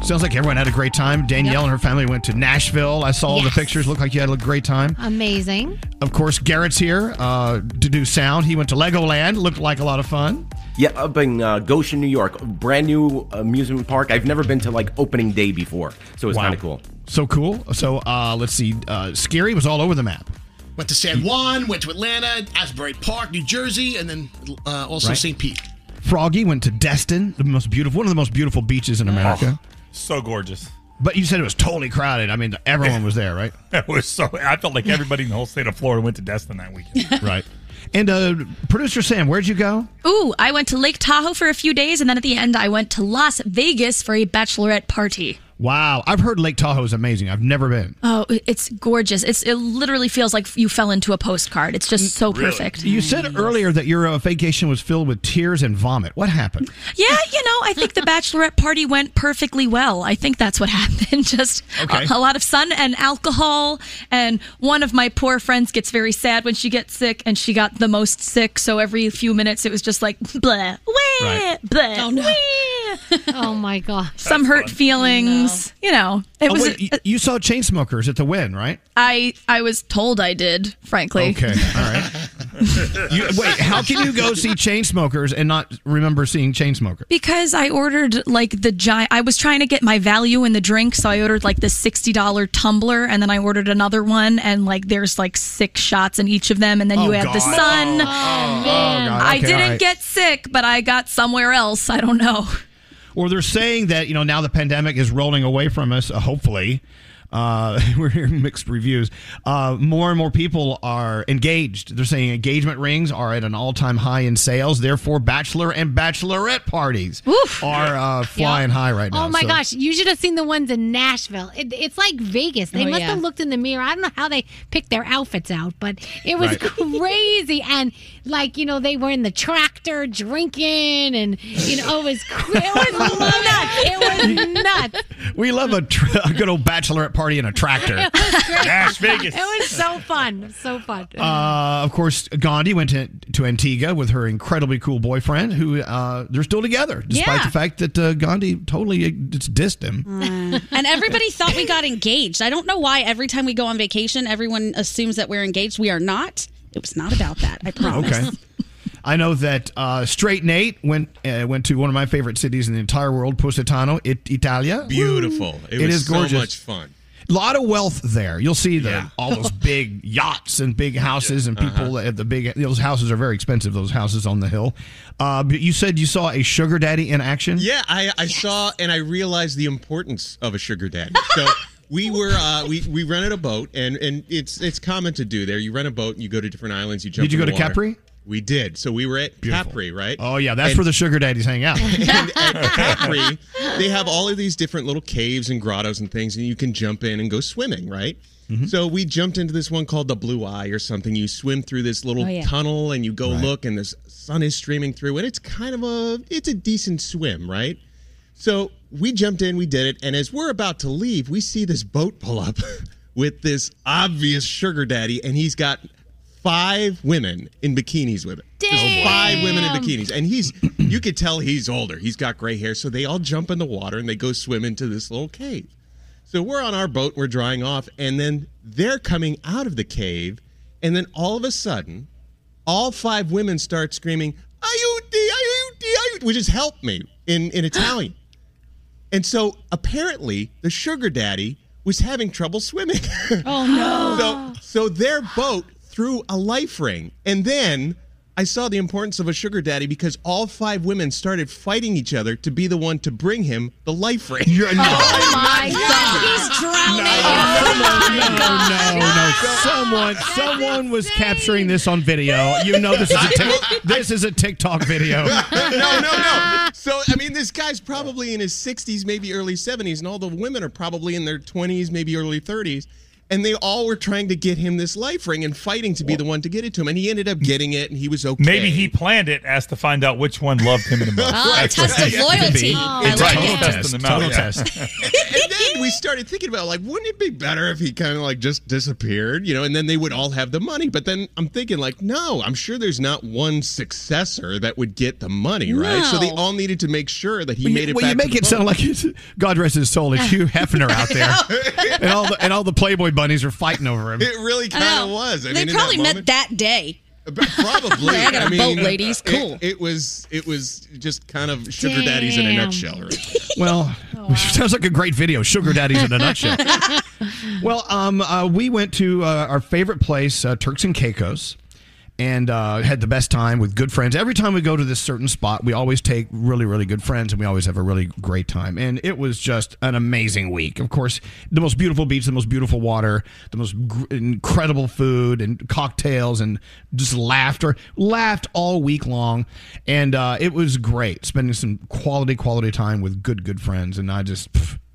Sounds like everyone had a great time. Danielle and her family went to Nashville. I saw all the pictures. Looked like you had a great time. Amazing. Of course, Garrett's here to do sound. He went to Legoland. Looked like a lot of fun. Yeah, up in Goshen, New York. Brand new amusement park. I've never been to like opening day before, so it's kind of cool. So cool. So let's see. Skeery was all over the map. Went to San Juan, went to Atlanta, Asbury Park, New Jersey, and then also St. Pete. Froggy went to Destin, the most beautiful, one of the most beautiful beaches in America. Oh, so gorgeous. But you said it was totally crowded. I mean, everyone was there, right? It was so. I felt like everybody in the whole state of Florida went to Destin that weekend. Right. And producer Sam, where'd you go? Ooh, I went to Lake Tahoe for a few days, and then at the end, I went to Las Vegas for a bachelorette party. Wow, I've heard Lake Tahoe is amazing. I've never been. Oh, it's gorgeous. It literally feels like you fell into a postcard. It's just so perfect. You said earlier that your vacation was filled with tears and vomit. What happened? Yeah, you know, I think the bachelorette party went perfectly well. I think that's what happened. Just a lot of sun and alcohol, and one of my poor friends gets very sad when she gets sick, and she got the most sick, so every few minutes it was just like, bleh, wee, bleh, oh, no. wee. Oh, my gosh. Some that's hurt fun. Feelings. You know, it was. Wait, you saw Chainsmokers at the Wynn, right? I was told I did, frankly. Okay, all right. Wait, how can you go see Chainsmokers and not remember seeing Chainsmokers? Because I ordered like the giant. I was trying to get my value in the drink, so I ordered like the $60 tumbler, and then I ordered another one, and like there's like 6 shots in each of them, and then you add the sun. I didn't get sick, but I got somewhere else. I don't know. Or they're saying that, you know, now the pandemic is rolling away from us, hopefully. We're hearing mixed reviews. More and more people are engaged. They're saying engagement rings are at an all-time high in sales. Therefore, bachelor and bachelorette parties are flying high right now. Oh, my gosh. You should have seen the ones in Nashville. It's like Vegas. They must have looked in the mirror. I don't know how they picked their outfits out, but it was crazy. And, like, you know, they were in the tractor drinking and, you know, it was nuts. It was nuts. We love a good old bachelorette party. In a tractor. It was great. Nash Vegas. It was so fun. So fun. Of course, Gandhi went to Antigua with her incredibly cool boyfriend, who they're still together, despite the fact that Gandhi totally dissed him. And everybody thought we got engaged. I don't know why every time we go on vacation, everyone assumes that we're engaged. We are not. It was not about that. I promise. Okay. I know that Straight Nate went to one of my favorite cities in the entire world, Positano, Italia. Beautiful. It was is gorgeous. So much fun. A lot of wealth there. You'll see all those big yachts and big houses and people at the big. Those houses are very expensive. Those houses on the hill. But you said you saw a sugar daddy in action. Yeah, I saw, and I realized the importance of a sugar daddy. So we were we rented a boat, and it's common to do there. You rent a boat and you go to different islands. You jump. Did you go to Capri? We did. So we were at Capri, right? Oh, yeah. That's where the sugar daddies hang out. And at Capri, they have all of these different little caves and grottos and things, and you can jump in and go swimming, right? Mm-hmm. So we jumped into this one called the Blue Eye or something. You swim through this little tunnel, and you go look, and the sun is streaming through, and it's kind of a decent swim, right? So we jumped in, we did it, and as we're about to leave, we see this boat pull up with this obvious sugar daddy, and he's got 5 women in bikinis with it. Damn. 5 women in bikinis. And you could tell he's older. He's got gray hair. So they all jump in the water and they go swim into this little cave. So we're on our boat. We're drying off. And then they're coming out of the cave. And then all of a sudden, all 5 women start screaming, "Aiuti, aiuti, aiuti," which is help me in Italian. And so apparently the sugar daddy was having trouble swimming. Oh, no. So their boat through a life ring. And then I saw the importance of a sugar daddy because all 5 women started fighting each other to be the one to bring him the life ring. Oh, my God. He's drowning. No. Someone was capturing this on video. You know this is a TikTok video. No. So, I mean, this guy's probably in his 60s, maybe early 70s, and all the women are probably in their 20s, maybe early 30s. And they all were trying to get him this life ring and fighting to be the one to get it to him. And he ended up getting it, and he was okay. Maybe he planned it as to find out which one loved him the most. A test of loyalty. It's a total test. And then we started thinking about, like, wouldn't it be better if he kind of, like, just disappeared? You know, and then they would all have the money. But then I'm thinking, like, no, I'm sure there's not one successor that would get the money, right? No. So they all needed to make sure that he made it back to the boat. Well, you make it sound like, God rest his soul, it's Hugh Hefner out there. And all the Playboy bunnies are fighting over him. It really kind of was. They probably met that day. Probably. Like, I got a boat, ladies. Cool. It was just kind of Sugar Daddies in a nutshell. Right? Well, oh, wow. Sounds like a great video, Sugar Daddies in a nutshell. Well, we went to our favorite place, Turks and Caicos, and had the best time with good friends. Every time we go to this certain spot, we always take really, really good friends, and we always have a really great time. And it was just an amazing week. Of course, the most beautiful beach, the most beautiful water, the most incredible food and cocktails and just laughter. Laughed all week long, and it was great. Spending some quality time with good friends, and I just...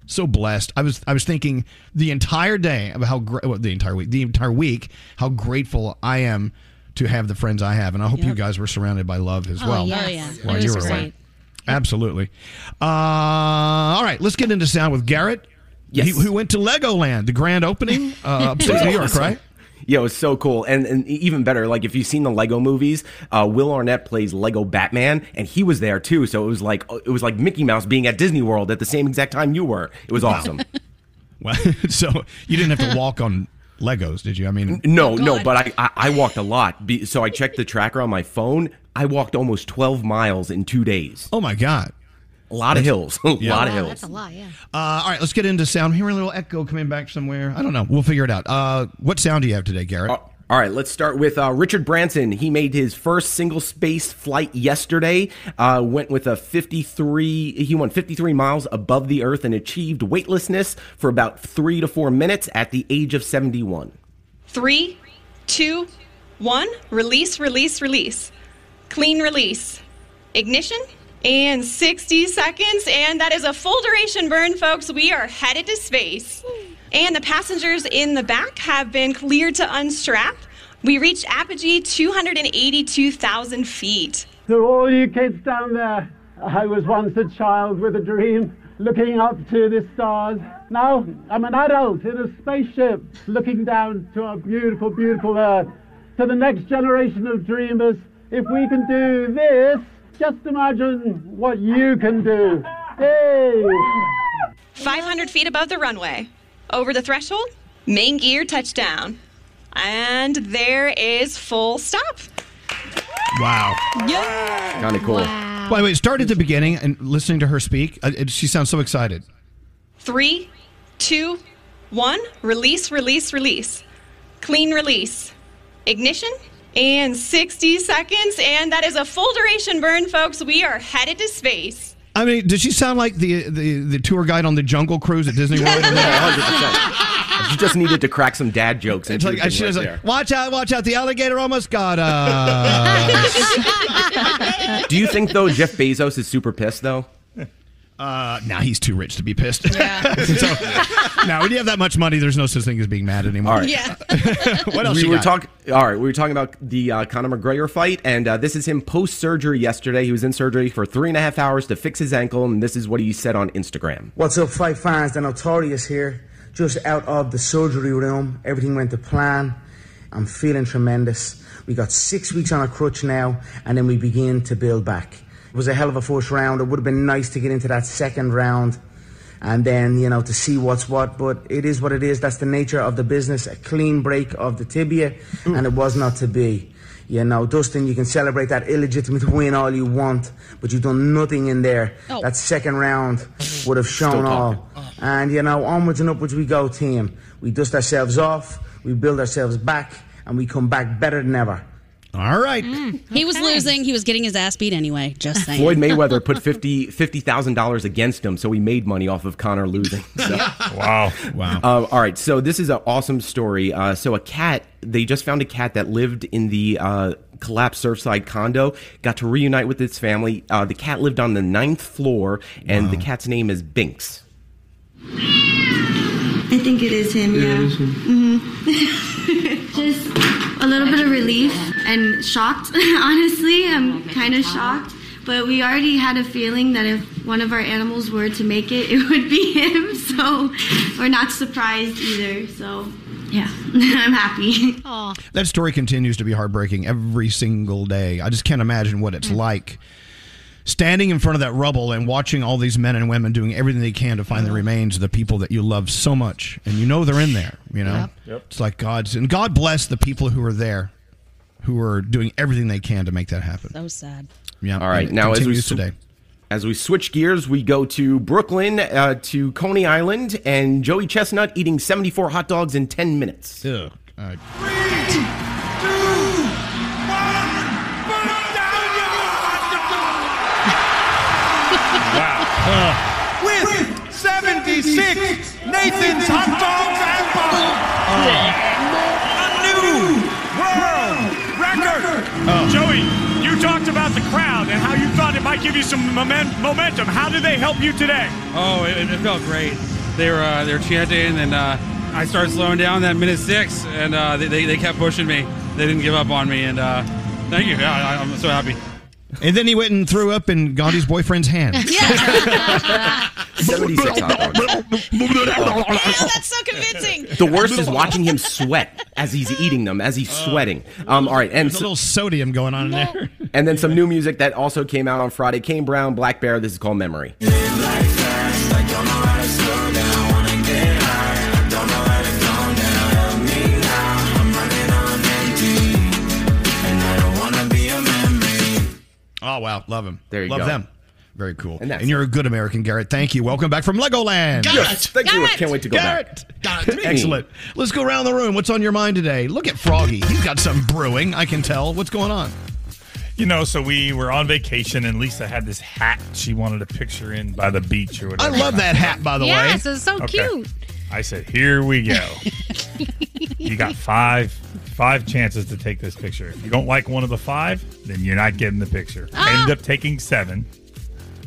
so blessed. I was thinking the entire day about how great, well, the entire week, how grateful I am to have the friends I have, and I hope you guys were surrounded by love as well. Yes. While you were away. Absolutely. All right, let's get into sound with Garrett. Yes. Who went to Legoland, the grand opening, upstate New York, right? Yeah, it was so cool. And even better, like if you've seen the Lego movies, Will Arnett plays Lego Batman, and he was there too. So it was like Mickey Mouse being at Disney World at the same exact time you were. It was awesome. Well, so you didn't have to walk on Legos, did you? I mean, no, but I walked a lot. So I checked the tracker on my phone. I walked almost 12 miles in 2 days. Oh my God. A lot of hills. A lot of hills. That's a lot, yeah. All right, let's get into sound. I'm hearing a little echo coming back somewhere. I don't know. We'll figure it out. What sound do you have today, Garrett? All right, let's start with Richard Branson. He made his first single-space flight yesterday, went with he went 53 miles above the Earth and achieved weightlessness for about 3 to 4 minutes at the age of 71. 3, 2, 1, release, clean release, ignition. And 60 seconds, and that is a full duration burn, folks. We are headed to space. And the passengers in the back have been cleared to unstrap. We reached apogee 282,000 feet. To all you kids down there, I was once a child with a dream, looking up to the stars. Now I'm an adult in a spaceship, looking down to our beautiful, beautiful Earth. To the next generation of dreamers, if we can do this, just imagine what you can do. Hey! 500 feet above the runway. Over the threshold, main gear touchdown. And there is full stop. Wow. Yeah. Kind of cool. Wow. By the way, start at the beginning and listening to her speak. She sounds so excited. 3, 2, 1, release. Clean release. Ignition. And 60 seconds, and that is a full duration burn, folks. We are headed to space. I mean, does she sound like the tour guide on the Jungle Cruise at Disney World? 100%. She just needed to crack some dad jokes. It's like, she was like, watch out, the alligator almost got us. Do you think, though, Jeff Bezos is super pissed, though? Nah, he's too rich to be pissed. Yeah. Now, when you have that much money, there's no such thing as being mad anymore. All right. Yeah. What else you got? We were talking about the Conor McGregor fight, and this is him post-surgery yesterday. He was in surgery for 3.5 hours to fix his ankle, and this is what he said on Instagram. What's up, fight fans? The Notorious here. Just out of the surgery room. Everything went to plan. I'm feeling tremendous. We got 6 weeks on a crutch now, and then we begin to build back. It was a hell of a first round. It would have been nice to get into that second round and then, to see what's what. But it is what it is. That's the nature of the business, a clean break of the tibia, and it was not to be. Dustin, you can celebrate that illegitimate win all you want, but you've done nothing in there. Oh. That second round would have shown all. And, onwards and upwards we go, team. We dust ourselves off, we build ourselves back, and we come back better than ever. All right. Okay. He was losing. He was getting his ass beat anyway. Just saying. Floyd Mayweather put $50,000 against him, so he made money off of Conor losing. So. Wow. All right. So this is an awesome story. So a cat, they just found a cat that lived in the collapsed Surfside condo, got to reunite with its family. The cat lived on the 9th floor, and the cat's name is Binks. I think it is him, yeah. It is him. Mm-hmm. Just... a little bit of relief and shocked, honestly. I'm kind of shocked. But we already had a feeling that if one of our animals were to make it, it would be him. So we're not surprised either. So, yeah, I'm happy. Aww. That story continues to be heartbreaking every single day. I just can't imagine what it's like standing in front of that rubble and watching all these men and women doing everything they can to find the remains of the people that you love so much, and they're in there. Yep. It's like God bless the people who are there. who are doing everything they can to make that happen. So sad. Yeah. All right. Now, as we switch gears, we go to Brooklyn, to Coney Island, and Joey Chestnut eating 74 hot dogs in 10 minutes. Ugh. All right. 3, 2, 1. Burn down your hot dog! Wow. With 76 Nathan's hot dogs and a new world record. Joey. You talked about the crowd and how you thought it might give you some momentum. How did they help you today? Oh, it felt great. They were chanting, and I started slowing down that minute 6, and they kept pushing me. They didn't give up on me, and thank you. I'm so happy. And then he went and threw up in Gandhi's boyfriend's hand. Yeah. 76 hot dogs. That's so convincing. The worst is watching him sweat as he's eating them, as he's sweating. All right, and a little sodium going on in there. And then some new music that also came out on Friday. Kane Brown, Black Bear. This is called Memory. Oh, wow. Love him. There you go. Love them. Very cool. And you're a good American, Garrett. Thank you. Welcome back from Legoland. Yes, thank you. I can't wait to go back. Garrett. Excellent. Let's go around the room. What's on your mind today? Look at Froggy. He's got some brewing. I can tell. What's going on? You know, so we were on vacation, and Lisa had this hat she wanted a picture in by the beach or whatever. I love that hat, by the way. Yes, it's so cute. I said, here we go. You got five chances to take this picture. If you don't like one of the 5, then you're not getting the picture. I ended up taking 7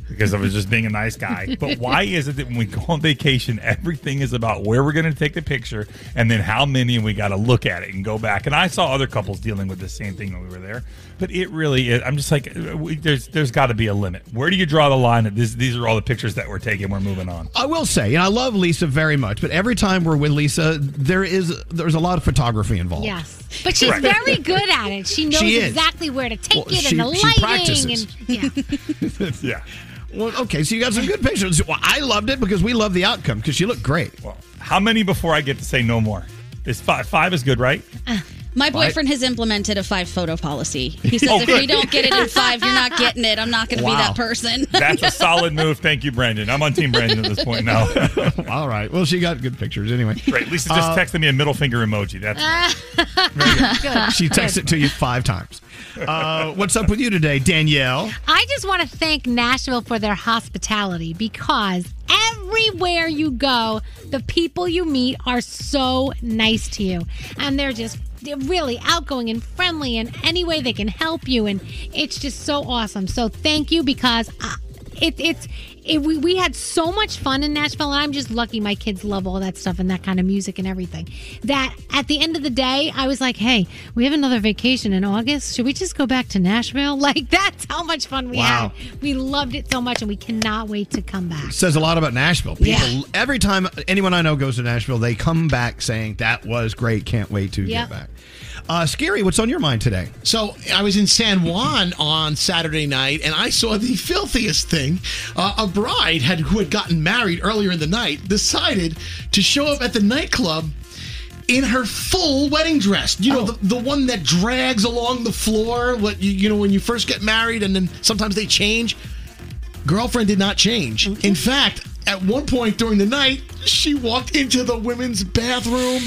because I was just being a nice guy. But why is it that when we go on vacation, everything is about where we're going to take the picture and then how many, and we got to look at it and go back? And I saw other couples dealing with the same thing when we were there. But it really is. I'm just like, there's got to be a limit. Where do you draw the line? These are all the pictures that we're taking. We're moving on. I will say, and I love Lisa very much, but every time we're with Lisa, there's a lot of photography involved. Yes, but she's very good at it. She knows exactly where to take it and the lighting. She practices. And, yeah. Well, okay, so you got some good pictures. Well, I loved it because we love the outcome because she looked great. Well, how many before I get to say no more? It's 5. 5 is good, right? My boyfriend has implemented a 5 photo policy. He says if we don't get it in 5, you're not getting it. I'm not going to be that person. That's a solid move. Thank you, Brandon. I'm on Team Brandon at this point now. All right. Well, she got good pictures anyway. Great. Lisa just texted me a middle finger emoji. That's good. She texted it to you 5 times. What's up with you today, Danielle? I just want to thank Nashville for their hospitality because everywhere you go, the people you meet are so nice to you. And they're just really outgoing and friendly in any way they can help you. And it's just so awesome. So thank you because we had so much fun in Nashville. And I'm just lucky my kids love all that stuff and that kind of music and everything. That at the end of the day, I was like, hey, we have another vacation in August. Should we just go back to Nashville? Like, that's how much fun we had. We loved it so much, and we cannot wait to come back. It says a lot about Nashville. People, every time anyone I know goes to Nashville, they come back saying, that was great. Can't wait to get back. Skeery, what's on your mind today? So I was in San Juan on Saturday night, and I saw the filthiest thing. A bride who had gotten married earlier in the night decided to show up at the nightclub in her full wedding dress. You know, the one that drags along the floor, when you first get married, and then sometimes they change. Girlfriend did not change. Okay. In fact, at one point during the night, she walked into the women's bathroom,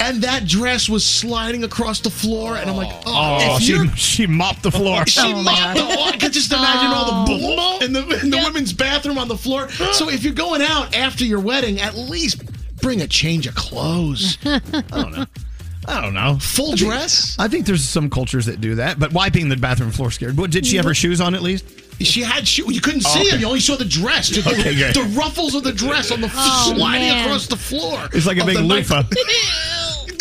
and that dress was sliding across the floor. And I'm like, she mopped the floor. I could just imagine all the bull in the women's bathroom on the floor. So if you're going out after your wedding, at least bring a change of clothes. I don't know. Full dress? I think there's some cultures that do that, but wiping the bathroom floor scared. Did she have her shoes on at least? She had shoes. You couldn't see them. You only saw the dress. The ruffles of the dress on the sliding across the floor. It's like a big loofah.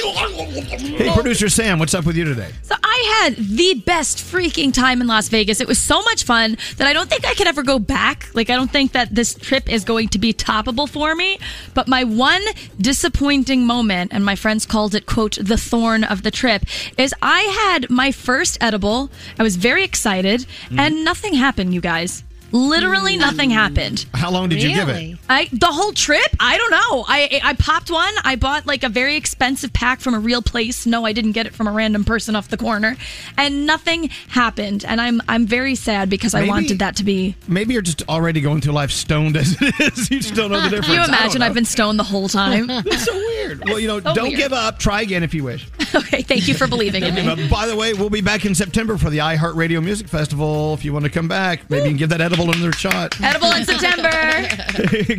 Hey, producer Sam, what's up with you today? So I had the best freaking time in Las Vegas. It was so much fun that I don't think I could ever go back. Like, I don't think that this trip is going to be toppable for me. But my one disappointing moment, and my friends called it, quote, the thorn of the trip, is I had my first edible. I was very excited, and nothing happened, you guys. Literally nothing happened. How long did you give it? The whole trip? I don't know. I popped one. I bought like a very expensive pack from a real place. No, I didn't get it from a random person off the corner. And nothing happened. And I'm very sad because I wanted that to be. Maybe you're just already going through life stoned as it is. You just don't know the difference. Can you imagine I've been stoned the whole time? It's so weird. Well, you know, so don't give up. Try again if you wish. Okay, thank you for believing in me. By the way, we'll be back in September for the iHeartRadio Music Festival. If you want to come back, maybe you can give that edible another shot. Edible in September.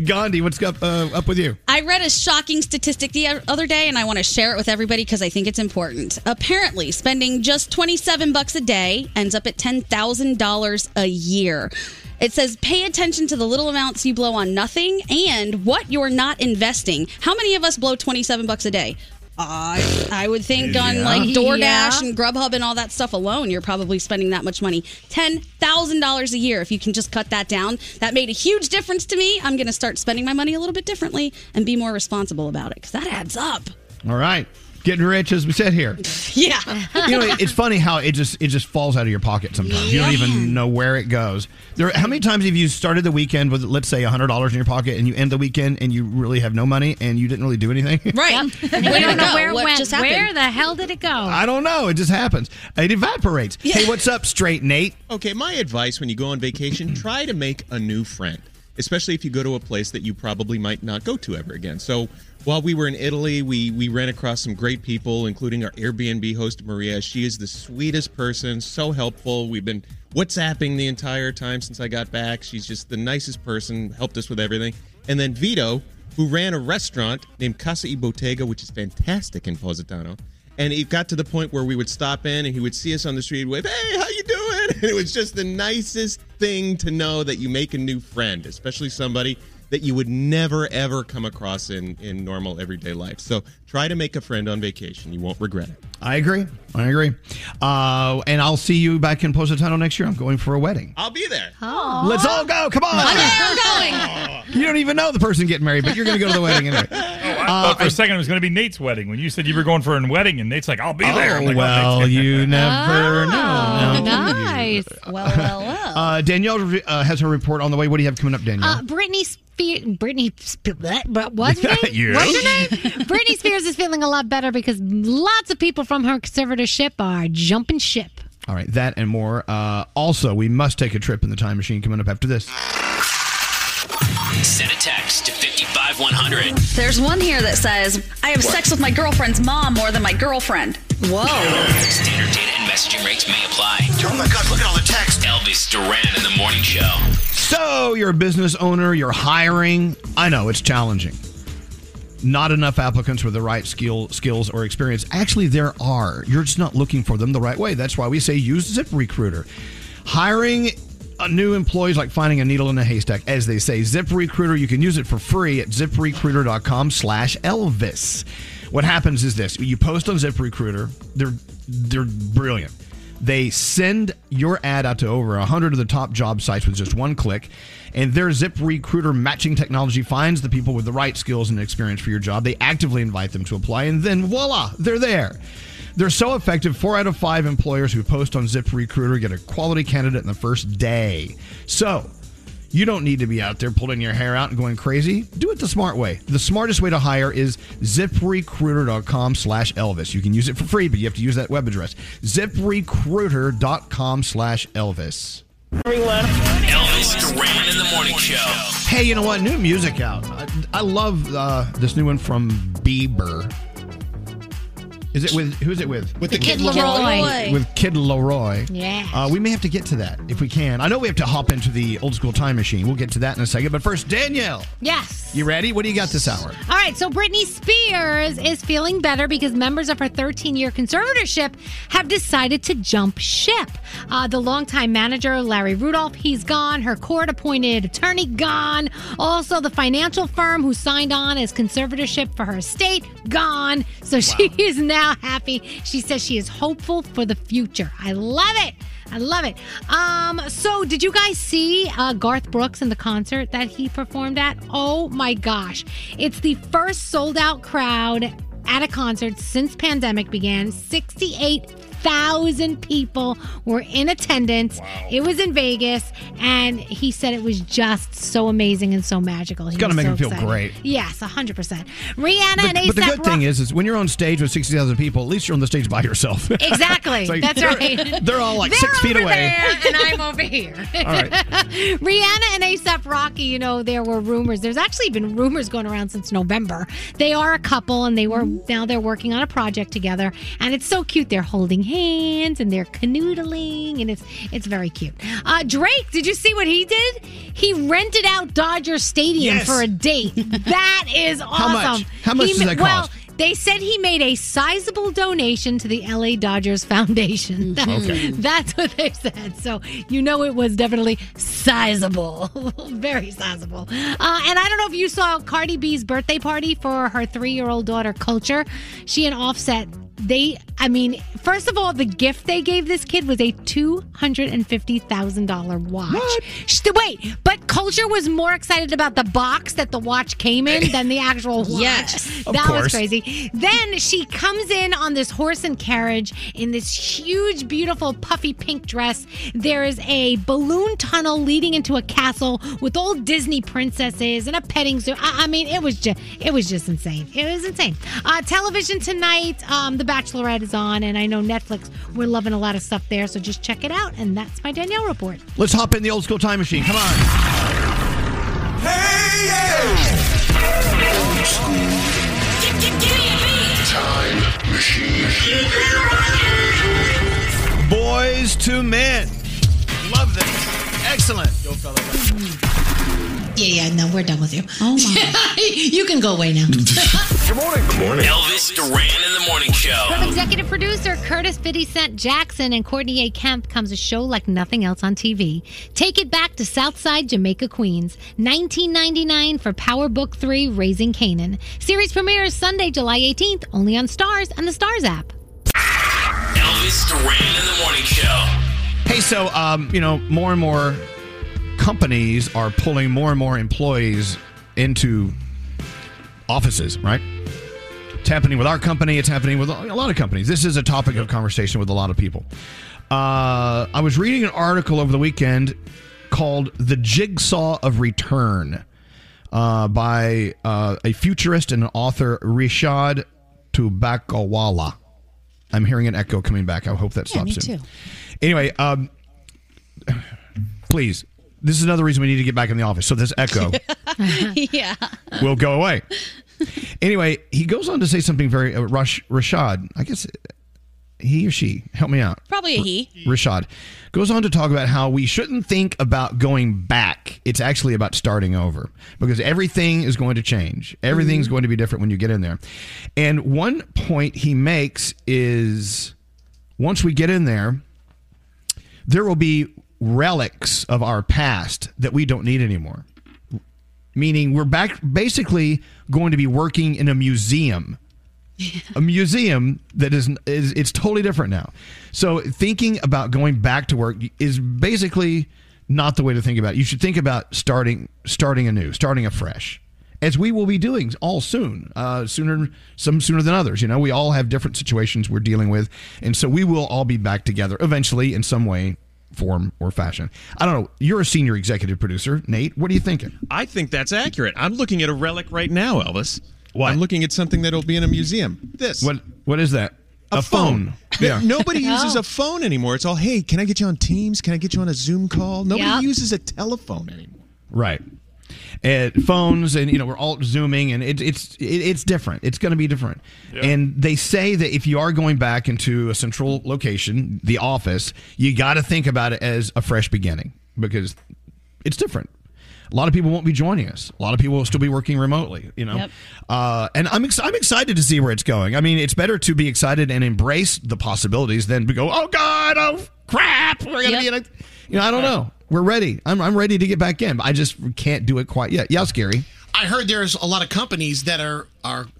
Gandhi, what's up with you? I read a shocking statistic the other day, and I want to share it with everybody because I think it's important. Apparently, spending just $27 a day ends up at $10,000 a year. It says, pay attention to the little amounts you blow on nothing and what you're not investing. How many of us blow $27 a day? I would think on like DoorDash and Grubhub and all that stuff alone, you're probably spending that much money. $10,000 a year, if you can just cut that down. That made a huge difference to me. I'm going to start spending my money a little bit differently and be more responsible about it because that adds up. All right. Getting rich, as we said here. Yeah. You know, it's funny how it just falls out of your pocket sometimes. Yeah. You don't even know where it goes. How many times have you started the weekend with, let's say, $100 in your pocket, and you end the weekend and you really have no money and you didn't really do anything? Right. We don't know where it went. Where the hell did it go? I don't know. It just happens. It evaporates. Yeah. Hey, what's up, Straight Nate? Okay, my advice when you go on vacation, try to make a new friend, especially if you go to a place that you probably might not go to ever again. So while we were in Italy, we ran across some great people, including our Airbnb host, Maria. She is the sweetest person, so helpful. We've been WhatsApping the entire time since I got back. She's just the nicest person, helped us with everything. And then Vito, who ran a restaurant named Casa y Bottega, which is fantastic in Positano. And it got to the point where we would stop in and he would see us on the street with, hey, how you doing? And it was just the nicest thing to know that you make a new friend, especially somebody that you would never, ever come across in normal everyday life. So try to make a friend on vacation. You won't regret it. I agree. And I'll see you back in Positano next year. I'm going for a wedding. I'll be there. Oh. Let's all go. Come on. I'm going. You don't even know the person getting married, but you're going to go to the wedding anyway. I thought for a second it was going to be Nate's wedding. When you said you were going for a wedding, and Nate's like, I'll be there. Like, well, you never know. Nice. Well. Danielle has her report on the way. What do you have coming up, Danielle? Britney Spears is feeling a lot better because lots of people from her conservatorship are jumping ship. All right, that and more. Also, we must take a trip in the time machine coming up after this. Send a text to 55100. There's one here that says, I have sex with my girlfriend's mom more than my girlfriend. Whoa. Standard data and messaging rates may apply. Oh my God, look at all the text. Elvis Duran in the morning show. So, you're a business owner, you're hiring. I know, it's challenging. Not enough applicants with the right skills or experience. Actually, there are. You're just not looking for them the right way. That's why we say use ZipRecruiter. Hiring new employees like finding a needle in a haystack, as they say. ZipRecruiter, you can use it for free at ZipRecruiter.com/Elvis. What happens is this. You post on ZipRecruiter. They're brilliant. They send your ad out to over 100 of the top job sites with just one click, and their ZipRecruiter matching technology finds the people with the right skills and experience for your job. They actively invite them to apply, and then voila, they're there. They're so effective, 4 out of 5 employers who post on ZipRecruiter get a quality candidate in the first day. So you don't need to be out there pulling your hair out and going crazy. Do it the smart way. The smartest way to hire is ZipRecruiter.com/Elvis. You can use it for free, but you have to use that web address. ZipRecruiter.com/Elvis. Everyone. Elvis Duran in the morning show. Hey, you know what? New music out. I love this new one from Bieber. Who's it with? With the Kid Laroi. With Kid Laroi. Yeah. We may have to get to that if we can. I know we have to hop into the old school time machine. We'll get to that in a second. But first, Danielle. Yes. You ready? What do you got this hour? All right. So Britney Spears is feeling better because members of her 13-year conservatorship have decided to jump ship. The longtime manager, Larry Rudolph, he's gone. Her court-appointed attorney, gone. Also, the financial firm who signed on as conservatorship for her estate, gone. So she is now happy. She says she is hopeful for the future. I love it. So did you guys see Garth Brooks in the concert that he performed at? Oh my gosh. It's the first sold out crowd at a concert since pandemic began. 68,000 1,000 people were in attendance. Wow. It was in Vegas, and he said it was just so amazing and so magical. It's going to make him feel great. Yes, 100%. Rihanna and A$AP Rocky. But the good thing is when you're on stage with 60,000 people, at least you're on the stage by yourself. Exactly. Like, that's right. They're all like 6 feet away. There, and I'm over here. All right. Rihanna and A$AP Rocky, you know, there were rumors. There's actually been rumors going around since November. They are a couple, and they're working on a project together, and it's so cute. They're holding hands and they're canoodling, and it's very cute. Drake, did you see what he did? He rented out Dodger Stadium for a date. That is awesome. How much does that cost? They said he made a sizable donation to the LA Dodgers Foundation. Okay. That's what they said. So, you know, it was definitely sizable. Very sizable. And I don't know if you saw Cardi B's birthday party for her 3-year-old daughter, Kulture. She and Offset, first of all, the gift they gave this kid was a $250,000 watch. What? Wait, but Kulture was more excited about the box that the watch came in than the actual watch. Yes, that was crazy. Then she comes in on this horse and carriage in this huge, beautiful, puffy pink dress. There is a balloon tunnel leading into a castle with old Disney princesses and a petting zoo. It was just insane. It was insane. Television tonight, The Bachelorette is on, and I know Netflix, we're loving a lot of stuff there, so just check it out. And that's my Danielle report. Let's hop in the old school time machine. Come on. Hey, yeah. Old school time machine. Boys to Men. Love this. Excellent. Yo, fellas. Yeah, no, we're done with you. Oh, my. You can go away now. Good morning. Good morning. Elvis Duran in the Morning Show. From executive producer Curtis 50 Cent Jackson and Courtney A. Kemp comes a show like nothing else on TV. Take it back to Southside Jamaica Queens. $19.99 for Power Book 3: Raising Canaan. Series premieres Sunday, July 18th, only on Starz and the Starz app. Elvis Duran in the Morning Show. Hey, so, more and more companies are pulling more and more employees into offices, right? It's happening with our company. It's happening with a lot of companies. This is a topic of conversation with a lot of people. I was reading an article over the weekend called The Jigsaw of Return by a futurist and an author, Richard Tubakawala. I'm hearing an echo coming back. I hope that stops soon. Too. Anyway, please. This is another reason we need to get back in the office. So this echo will go away. Anyway, he goes on to say something very... Rashad, I guess he or she, help me out. Probably a he. Rashad goes on to talk about how we shouldn't think about going back. It's actually about starting over because everything is going to change. Everything's going to be different when you get in there. And one point he makes is once we get in there will be relics of our past that we don't need anymore. Meaning we're back basically going to be working in a museum. Yeah. A museum that is it's totally different now. So thinking about going back to work is basically not the way to think about it. You should think about starting anew, starting afresh. As we will be doing all soon. Some sooner than others. You know, we all have different situations we're dealing with. And so we will all be back together eventually in some way, form or fashion. I don't know. You're a senior executive producer, Nate. What are you thinking? I think that's accurate. I'm looking at a relic right now, Elvis. What? I'm looking at something that'll be in a museum. This. What is that? A phone. Yeah. Nobody uses a phone anymore. It's all, hey, can I get you on Teams? Can I get you on a Zoom call? Nobody uses a telephone anymore. Right. Phones and we're all zooming and it's different. It's going to be different. Yep. And they say that if you are going back into a central location, the office, you got to think about it as a fresh beginning because it's different. A lot of people won't be joining us. A lot of people will still be working remotely. Yep. And I'm excited to see where it's going. I mean, it's better to be excited and embrace the possibilities than to go, oh God, oh crap, we're going to be in a. I don't know. We're ready. I'm ready to get back in, but I just can't do it quite yet. Yeah, Skeery. I heard there's a lot of companies that are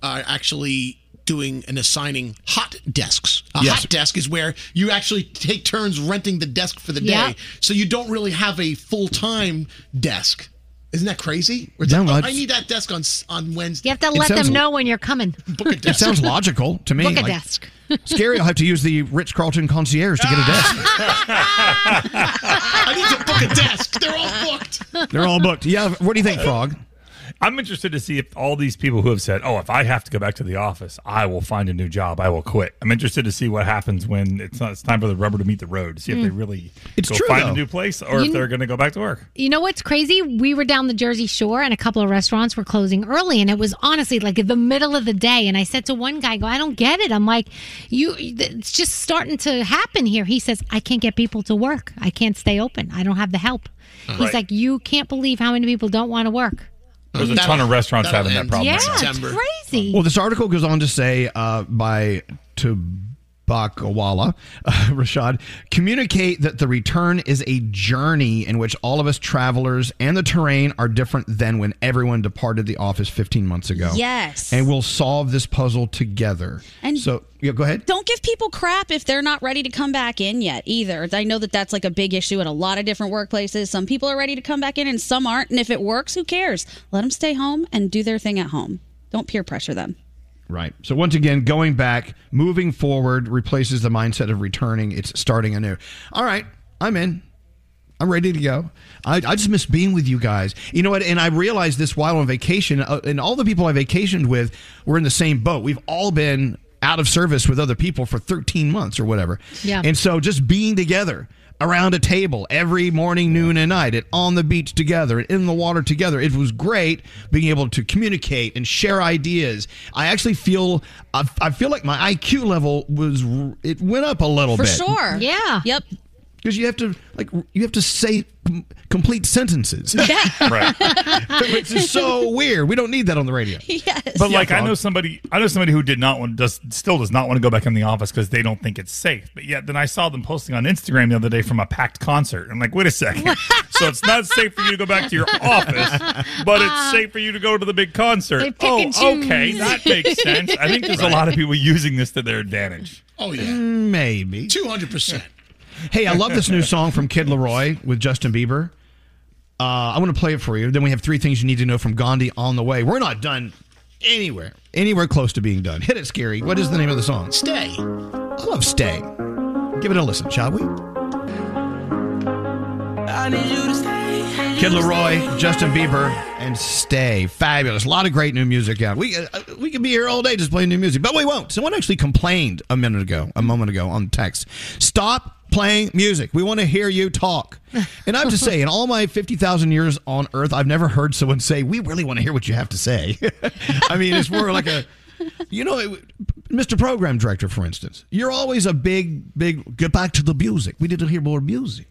actually doing and assigning hot desks. Hot desk is where you actually take turns renting the desk for the day, so you don't really have a full-time desk. Isn't that crazy? I need that desk on Wednesday. You have to let them know when you're coming. Book a desk. It sounds logical to me. Book a desk. Skeery will have to use the Ritz-Carlton concierge to get a desk. I need to book a desk. They're all booked. They're all booked. Yeah. What do you think, Frog? I'm interested to see if all these people who have said, oh, if I have to go back to the office, I will find a new job. I will quit. I'm interested to see what happens when it's time for the rubber to meet the road. See if they really find a new place or if they're going to go back to work. You know what's crazy? We were down the Jersey Shore and a couple of restaurants were closing early. And it was honestly like the middle of the day. And I said to one guy, I don't get it. I'm like, it's just starting to happen here. He says, I can't get people to work. I can't stay open. I don't have the help. Right. He's like, you can't believe how many people don't want to work. There's a ton of restaurants having that problem. Yeah, it's crazy. Well, this article goes on to say by Tubakawala, Rashad, communicate that the return is a journey in which all of us travelers and the terrain are different than when everyone departed the office 15 months ago. Yes. And we'll solve this puzzle together. And so, yeah, go ahead. Don't give people crap if they're not ready to come back in yet either. I know that that's like a big issue at a lot of different workplaces. Some people are ready to come back in and some aren't. And if it works, who cares? Let them stay home and do their thing at home. Don't peer pressure them. Right. So once again, going back, moving forward replaces the mindset of returning. It's starting anew. All right. I'm in. I'm ready to go. I just miss being with you guys. You know what? And I realized this while on vacation, and all the people I vacationed with were in the same boat. We've all been out of service with other people for 13 months or whatever. Yeah. And so just being together around a table every morning, noon, and night, and on the beach together, and in the water together. It was great being able to communicate and share ideas. I actually feel, I feel like my IQ level it went up a little bit. For sure. Yeah. Yep. Because you have to say complete sentences. Yeah. Right. Which is so weird. We don't need that on the radio. Yes. But like I know somebody who still does not want to go back in the office because they don't think it's safe. But yet then I saw them posting on Instagram the other day from a packed concert. I'm like, wait a second. So it's not safe for you to go back to your office, but it's safe for you to go to the big concert. Oh, okay. That makes sense. I think there's a lot of people using this to their advantage. Oh yeah. Maybe. 200%. Hey, I love this new song from Kid Laroi with Justin Bieber. I want to play it for you. Then we have 3 things you need to know from Gandhi on the way. We're not done anywhere close to being done. Hit it, Skeery. What is the name of the song? Stay. I love Stay. Give it a listen, shall we? I need you to stay. Kid Laroi, Justin Bieber, and Stay. Fabulous. A lot of great new music out. We could be here all day just playing new music, but we won't. Someone actually complained a moment ago on text. Stop playing music. We want to hear you talk. And I have to say, in all my 50,000 years on Earth, I've never heard someone say, we really want to hear what you have to say. I mean, it's more like Mr. Program Director, for instance. You're always a big, get back to the music. We need to hear more music.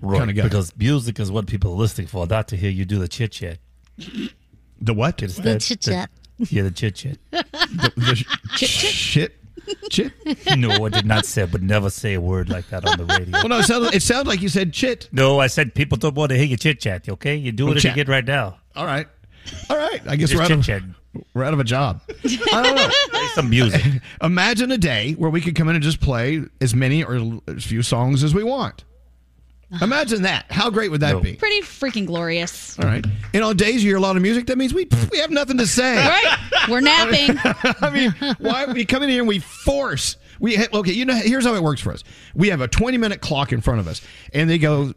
Right, because music is what people are listening for, not to hear you do the chit-chat. The what? It's the chit-chat. Yeah, the chit-chat. Chit-chat? Chit? No, I did not say, but never say a word like that on the radio. Well, no, it sounded like you said chit. No, I said people don't want to hear your chit-chat, okay? You do what you get right now. All right. I guess we're out of a job. I don't know. Play some music. Imagine a day where we could come in and just play as many or as few songs as we want. Imagine that. How great would that be? Pretty freaking glorious. All right. And on days you hear a lot of music, that means we have nothing to say. All right. We're napping. I mean, why we come in here and we force. Here's how it works for us. We have a 20-minute clock in front of us, and they go.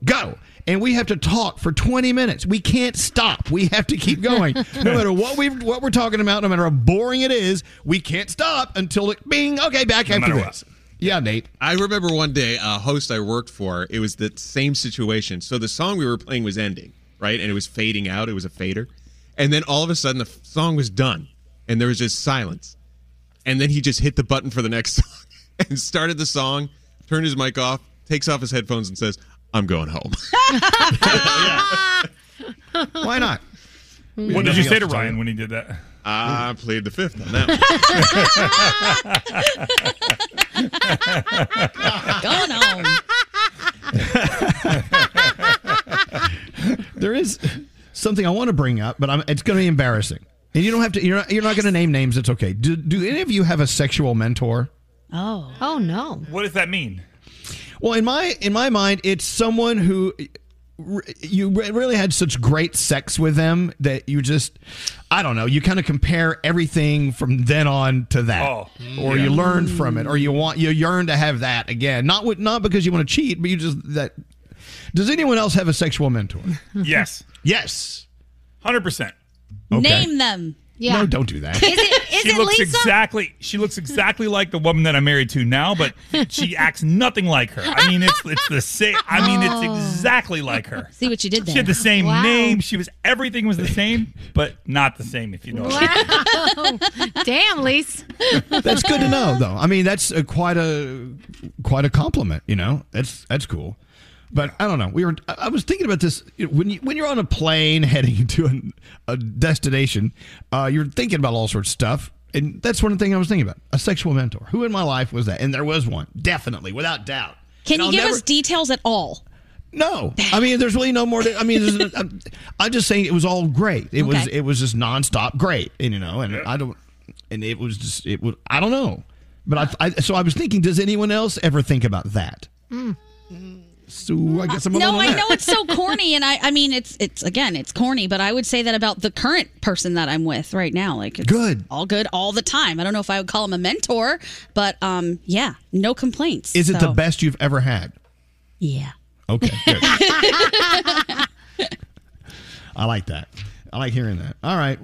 And we have to talk for 20 minutes. We can't stop. We have to keep going. No matter what we're talking about, no matter how boring it is, we can't stop until back after this. Yeah, Nate. I remember one day a host I worked for, it was the same situation. So the song we were playing was ending, right? And it was fading out. It was a fader. And then all of a sudden the song was done. And there was just silence. And then he just hit the button for the next song and started the song, turned his mic off, takes off his headphones and says, I'm going home. Why not? What did you say to Ryan when he did that? I played the fifth on that one. Going home. There is something I want to bring up, but it's going to be embarrassing. And you don't have to. You're not going to name names. It's okay. Do any of you have a sexual mentor? Oh no. What does that mean? Well, in my mind, it's someone who you really had such great sex with them that you just, I don't know, you kind of compare everything from then on to that. Oh, or yeah. You learn from it, or you yearn to have that again. Not because you want to cheat, but you just that. Does anyone else have a sexual mentor? Yes. Yes. 100%. Okay. Name them. Yeah. No, don't do that. She looks exactly like the woman that I'm married to now, but she acts nothing like her. I mean, it's the same. I mean, it's exactly like her. See what you did there. She had the same name. She was everything was the same, but not the same. If you know. Damn, Lise. That's good to know, though. I mean, that's quite a compliment. You know, that's cool. But I don't know. I was thinking about this when you're on a plane heading to a destination. You're thinking about all sorts of stuff, and that's one thing I was thinking about: a sexual mentor. Who in my life was that? And there was one, definitely, without doubt. Can you give us details at all? No, I mean, there's really no more. I'm just saying it was all great. It was just nonstop great, and you know, and I don't, and it was just it was I don't know. But so I was thinking, does anyone else ever think about that? So I guess I'm alone on that. I know it's so corny, and I mean it's corny, but I would say that about the current person that I'm with right now. Like it's good all the time. I don't know if I would call him a mentor, but yeah, no complaints. Is it the best you've ever had? Yeah. Okay. Good. I like that. I like hearing that. All right.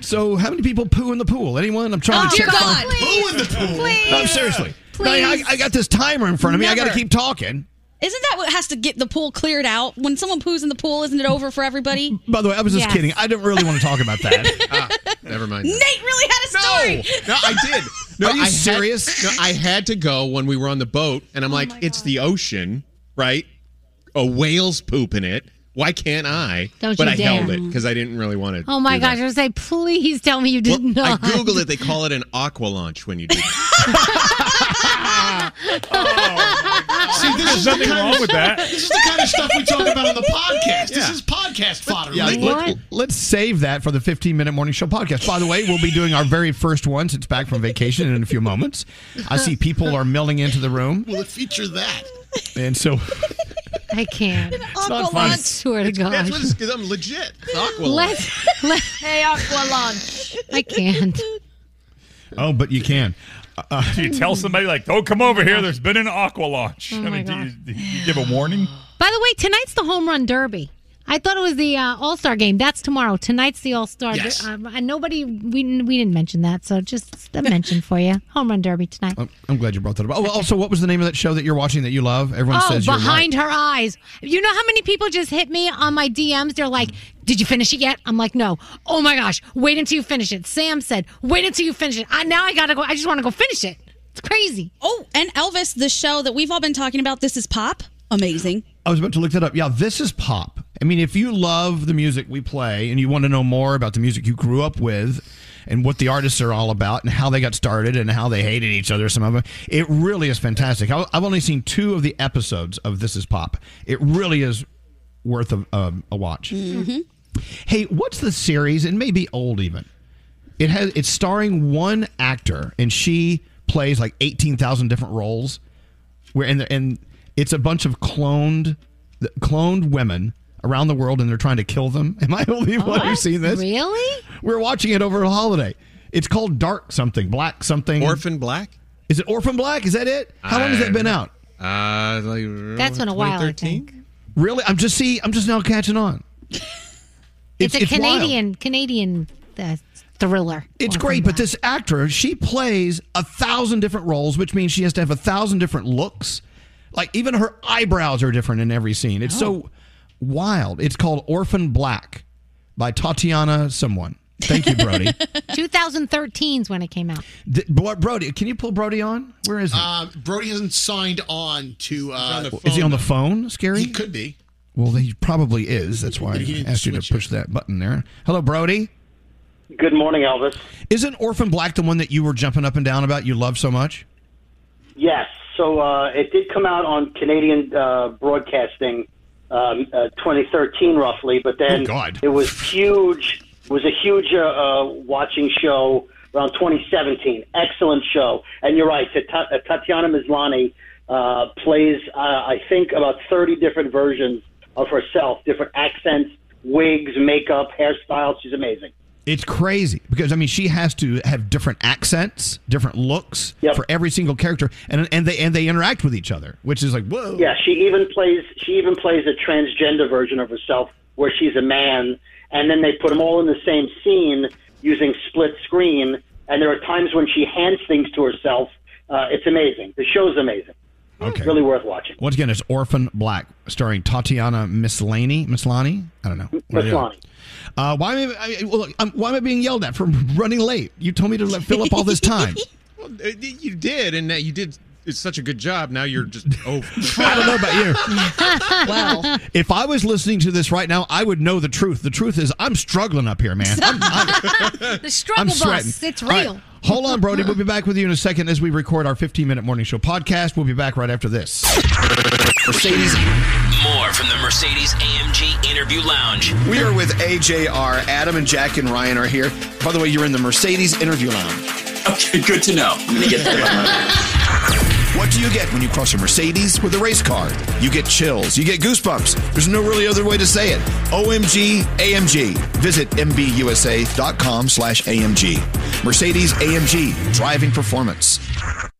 So how many people poo in the pool? Anyone? I'm trying to check. God, poo in the pool. Please. No, seriously. Please. No, I got this timer in front of me. I got to keep talking. Isn't that what has to get the pool cleared out? When someone poos in the pool, isn't it over for everybody? By the way, I was just kidding. I didn't really want to talk about that. Never mind. Nate really had a story. No, I did. No, are you serious? I had to go when we were on the boat, and I'm like, it's the ocean, right? A whale's poop in it. Why can't I? But I held it because I didn't really want to. Oh my gosh! I was like, please tell me you did not. I googled it. They call it an aqua launch when you do that. See, this is nothing wrong with that. This is the kind of stuff we talk about on the podcast. Yeah. This is podcast fodder. Yeah, let's save that for the 15-minute morning show podcast. By the way, we'll be doing our very first one since back from vacation in a few moments. I see people are milling into the room. Will it feature that? And so... I can't. It's not fun. I swear to God. That's what it's because I'm legit. It's aqua launch. Hey, aqua launch. I can't. Oh, but you can. Do you tell somebody, like, don't come over here. There's been an aqua launch. Oh, I mean, do you give a warning? By the way, tonight's the Home Run Derby. I thought it was the All-Star game. That's tomorrow. Tonight's the All-Star. Yes. And nobody, we didn't mention that, so just a mention for you. Home Run Derby tonight. I'm glad you brought that up. Oh, also, what was the name of that show that you're watching that you love? Everyone says you're Behind Her Eyes. You know how many people just hit me on my DMs? They're like, did you finish it yet? I'm like, no. Oh, my gosh. Wait until you finish it. Sam said, wait until you finish it. Now I got to go. I just want to go finish it. It's crazy. Oh, and Elvis, the show that we've all been talking about, This Is Pop. Amazing. I was about to look that up. Yeah, This Is Pop. I mean, if you love the music we play and you want to know more about the music you grew up with and what the artists are all about and how they got started and how they hated each other, some of them, it really is fantastic. I've only seen 2 of the episodes of This Is Pop. It really is worth a watch. Mm-hmm. Hey, what's the series? It may be old even. It's starring one actor, and she plays like 18,000 different roles. And it's a bunch of cloned women around the world, and they're trying to kill them. Am I the only one who's seen this? Really? We're watching it over a holiday. It's called Dark something, Black something. Orphan Black? Is it Orphan Black? Is that it? How long has that been out? That's been a while, I think. Really? I'm just now catching on. It's Canadian thriller. It's great, but this actor, she plays 1,000 different roles, which means she has to have 1,000 different looks. Like, even her eyebrows are different in every scene. It's so... wild. It's called Orphan Black by Tatiana someone. Thank you, Brody. 2013's when it came out. Brody, can you pull Brody on? Where is he? Brody hasn't signed on to... is he on the phone, Skeery? He could be. Well, he probably is. That's why I asked you to push that button there. Hello, Brody. Good morning, Elvis. Isn't Orphan Black the one that you were jumping up and down about you love so much? Yes. So it did come out on Canadian broadcasting 2013 roughly, but then it was huge. It was a huge watching show around 2017. Excellent show. And you're right, Tatiana Maslany plays, I think, about 30 different versions of herself, different accents, wigs, makeup, hairstyles. She's amazing. It's crazy because, I mean, she has to have different accents, different looks for every single character, and they interact with each other, which is like, whoa. Yeah, she even plays a transgender version of herself where she's a man, and then they put them all in the same scene using split screen, and there are times when she hands things to herself. It's amazing. The show's amazing. Okay. Really worth watching. Once again, it's Orphan Black, starring Tatiana Maslany? I don't know. Maslany. Why am I being yelled at for running late? You told me to fill up all this time. Well, you did, and you did such a good job. Now you're just over. I don't know about you. Well, if I was listening to this right now, I would know the truth. The truth is I'm struggling up here, man. The struggle bus. It's real. Right. Hold on, Brody. We'll be back with you in a second as we record our 15-minute morning show podcast. We'll be back right after this. Mercedes. More from the Mercedes AMG Interview Lounge. We are with AJR. Adam and Jack and Ryan are here. By the way, you're in the Mercedes Interview Lounge. Okay, good to know. I'm going to get there. What do you get when you cross a Mercedes with a race car? You get chills. You get goosebumps. There's no really other way to say it. OMG AMG. Visit mbusa.com/AMG. Mercedes AMG. Driving performance.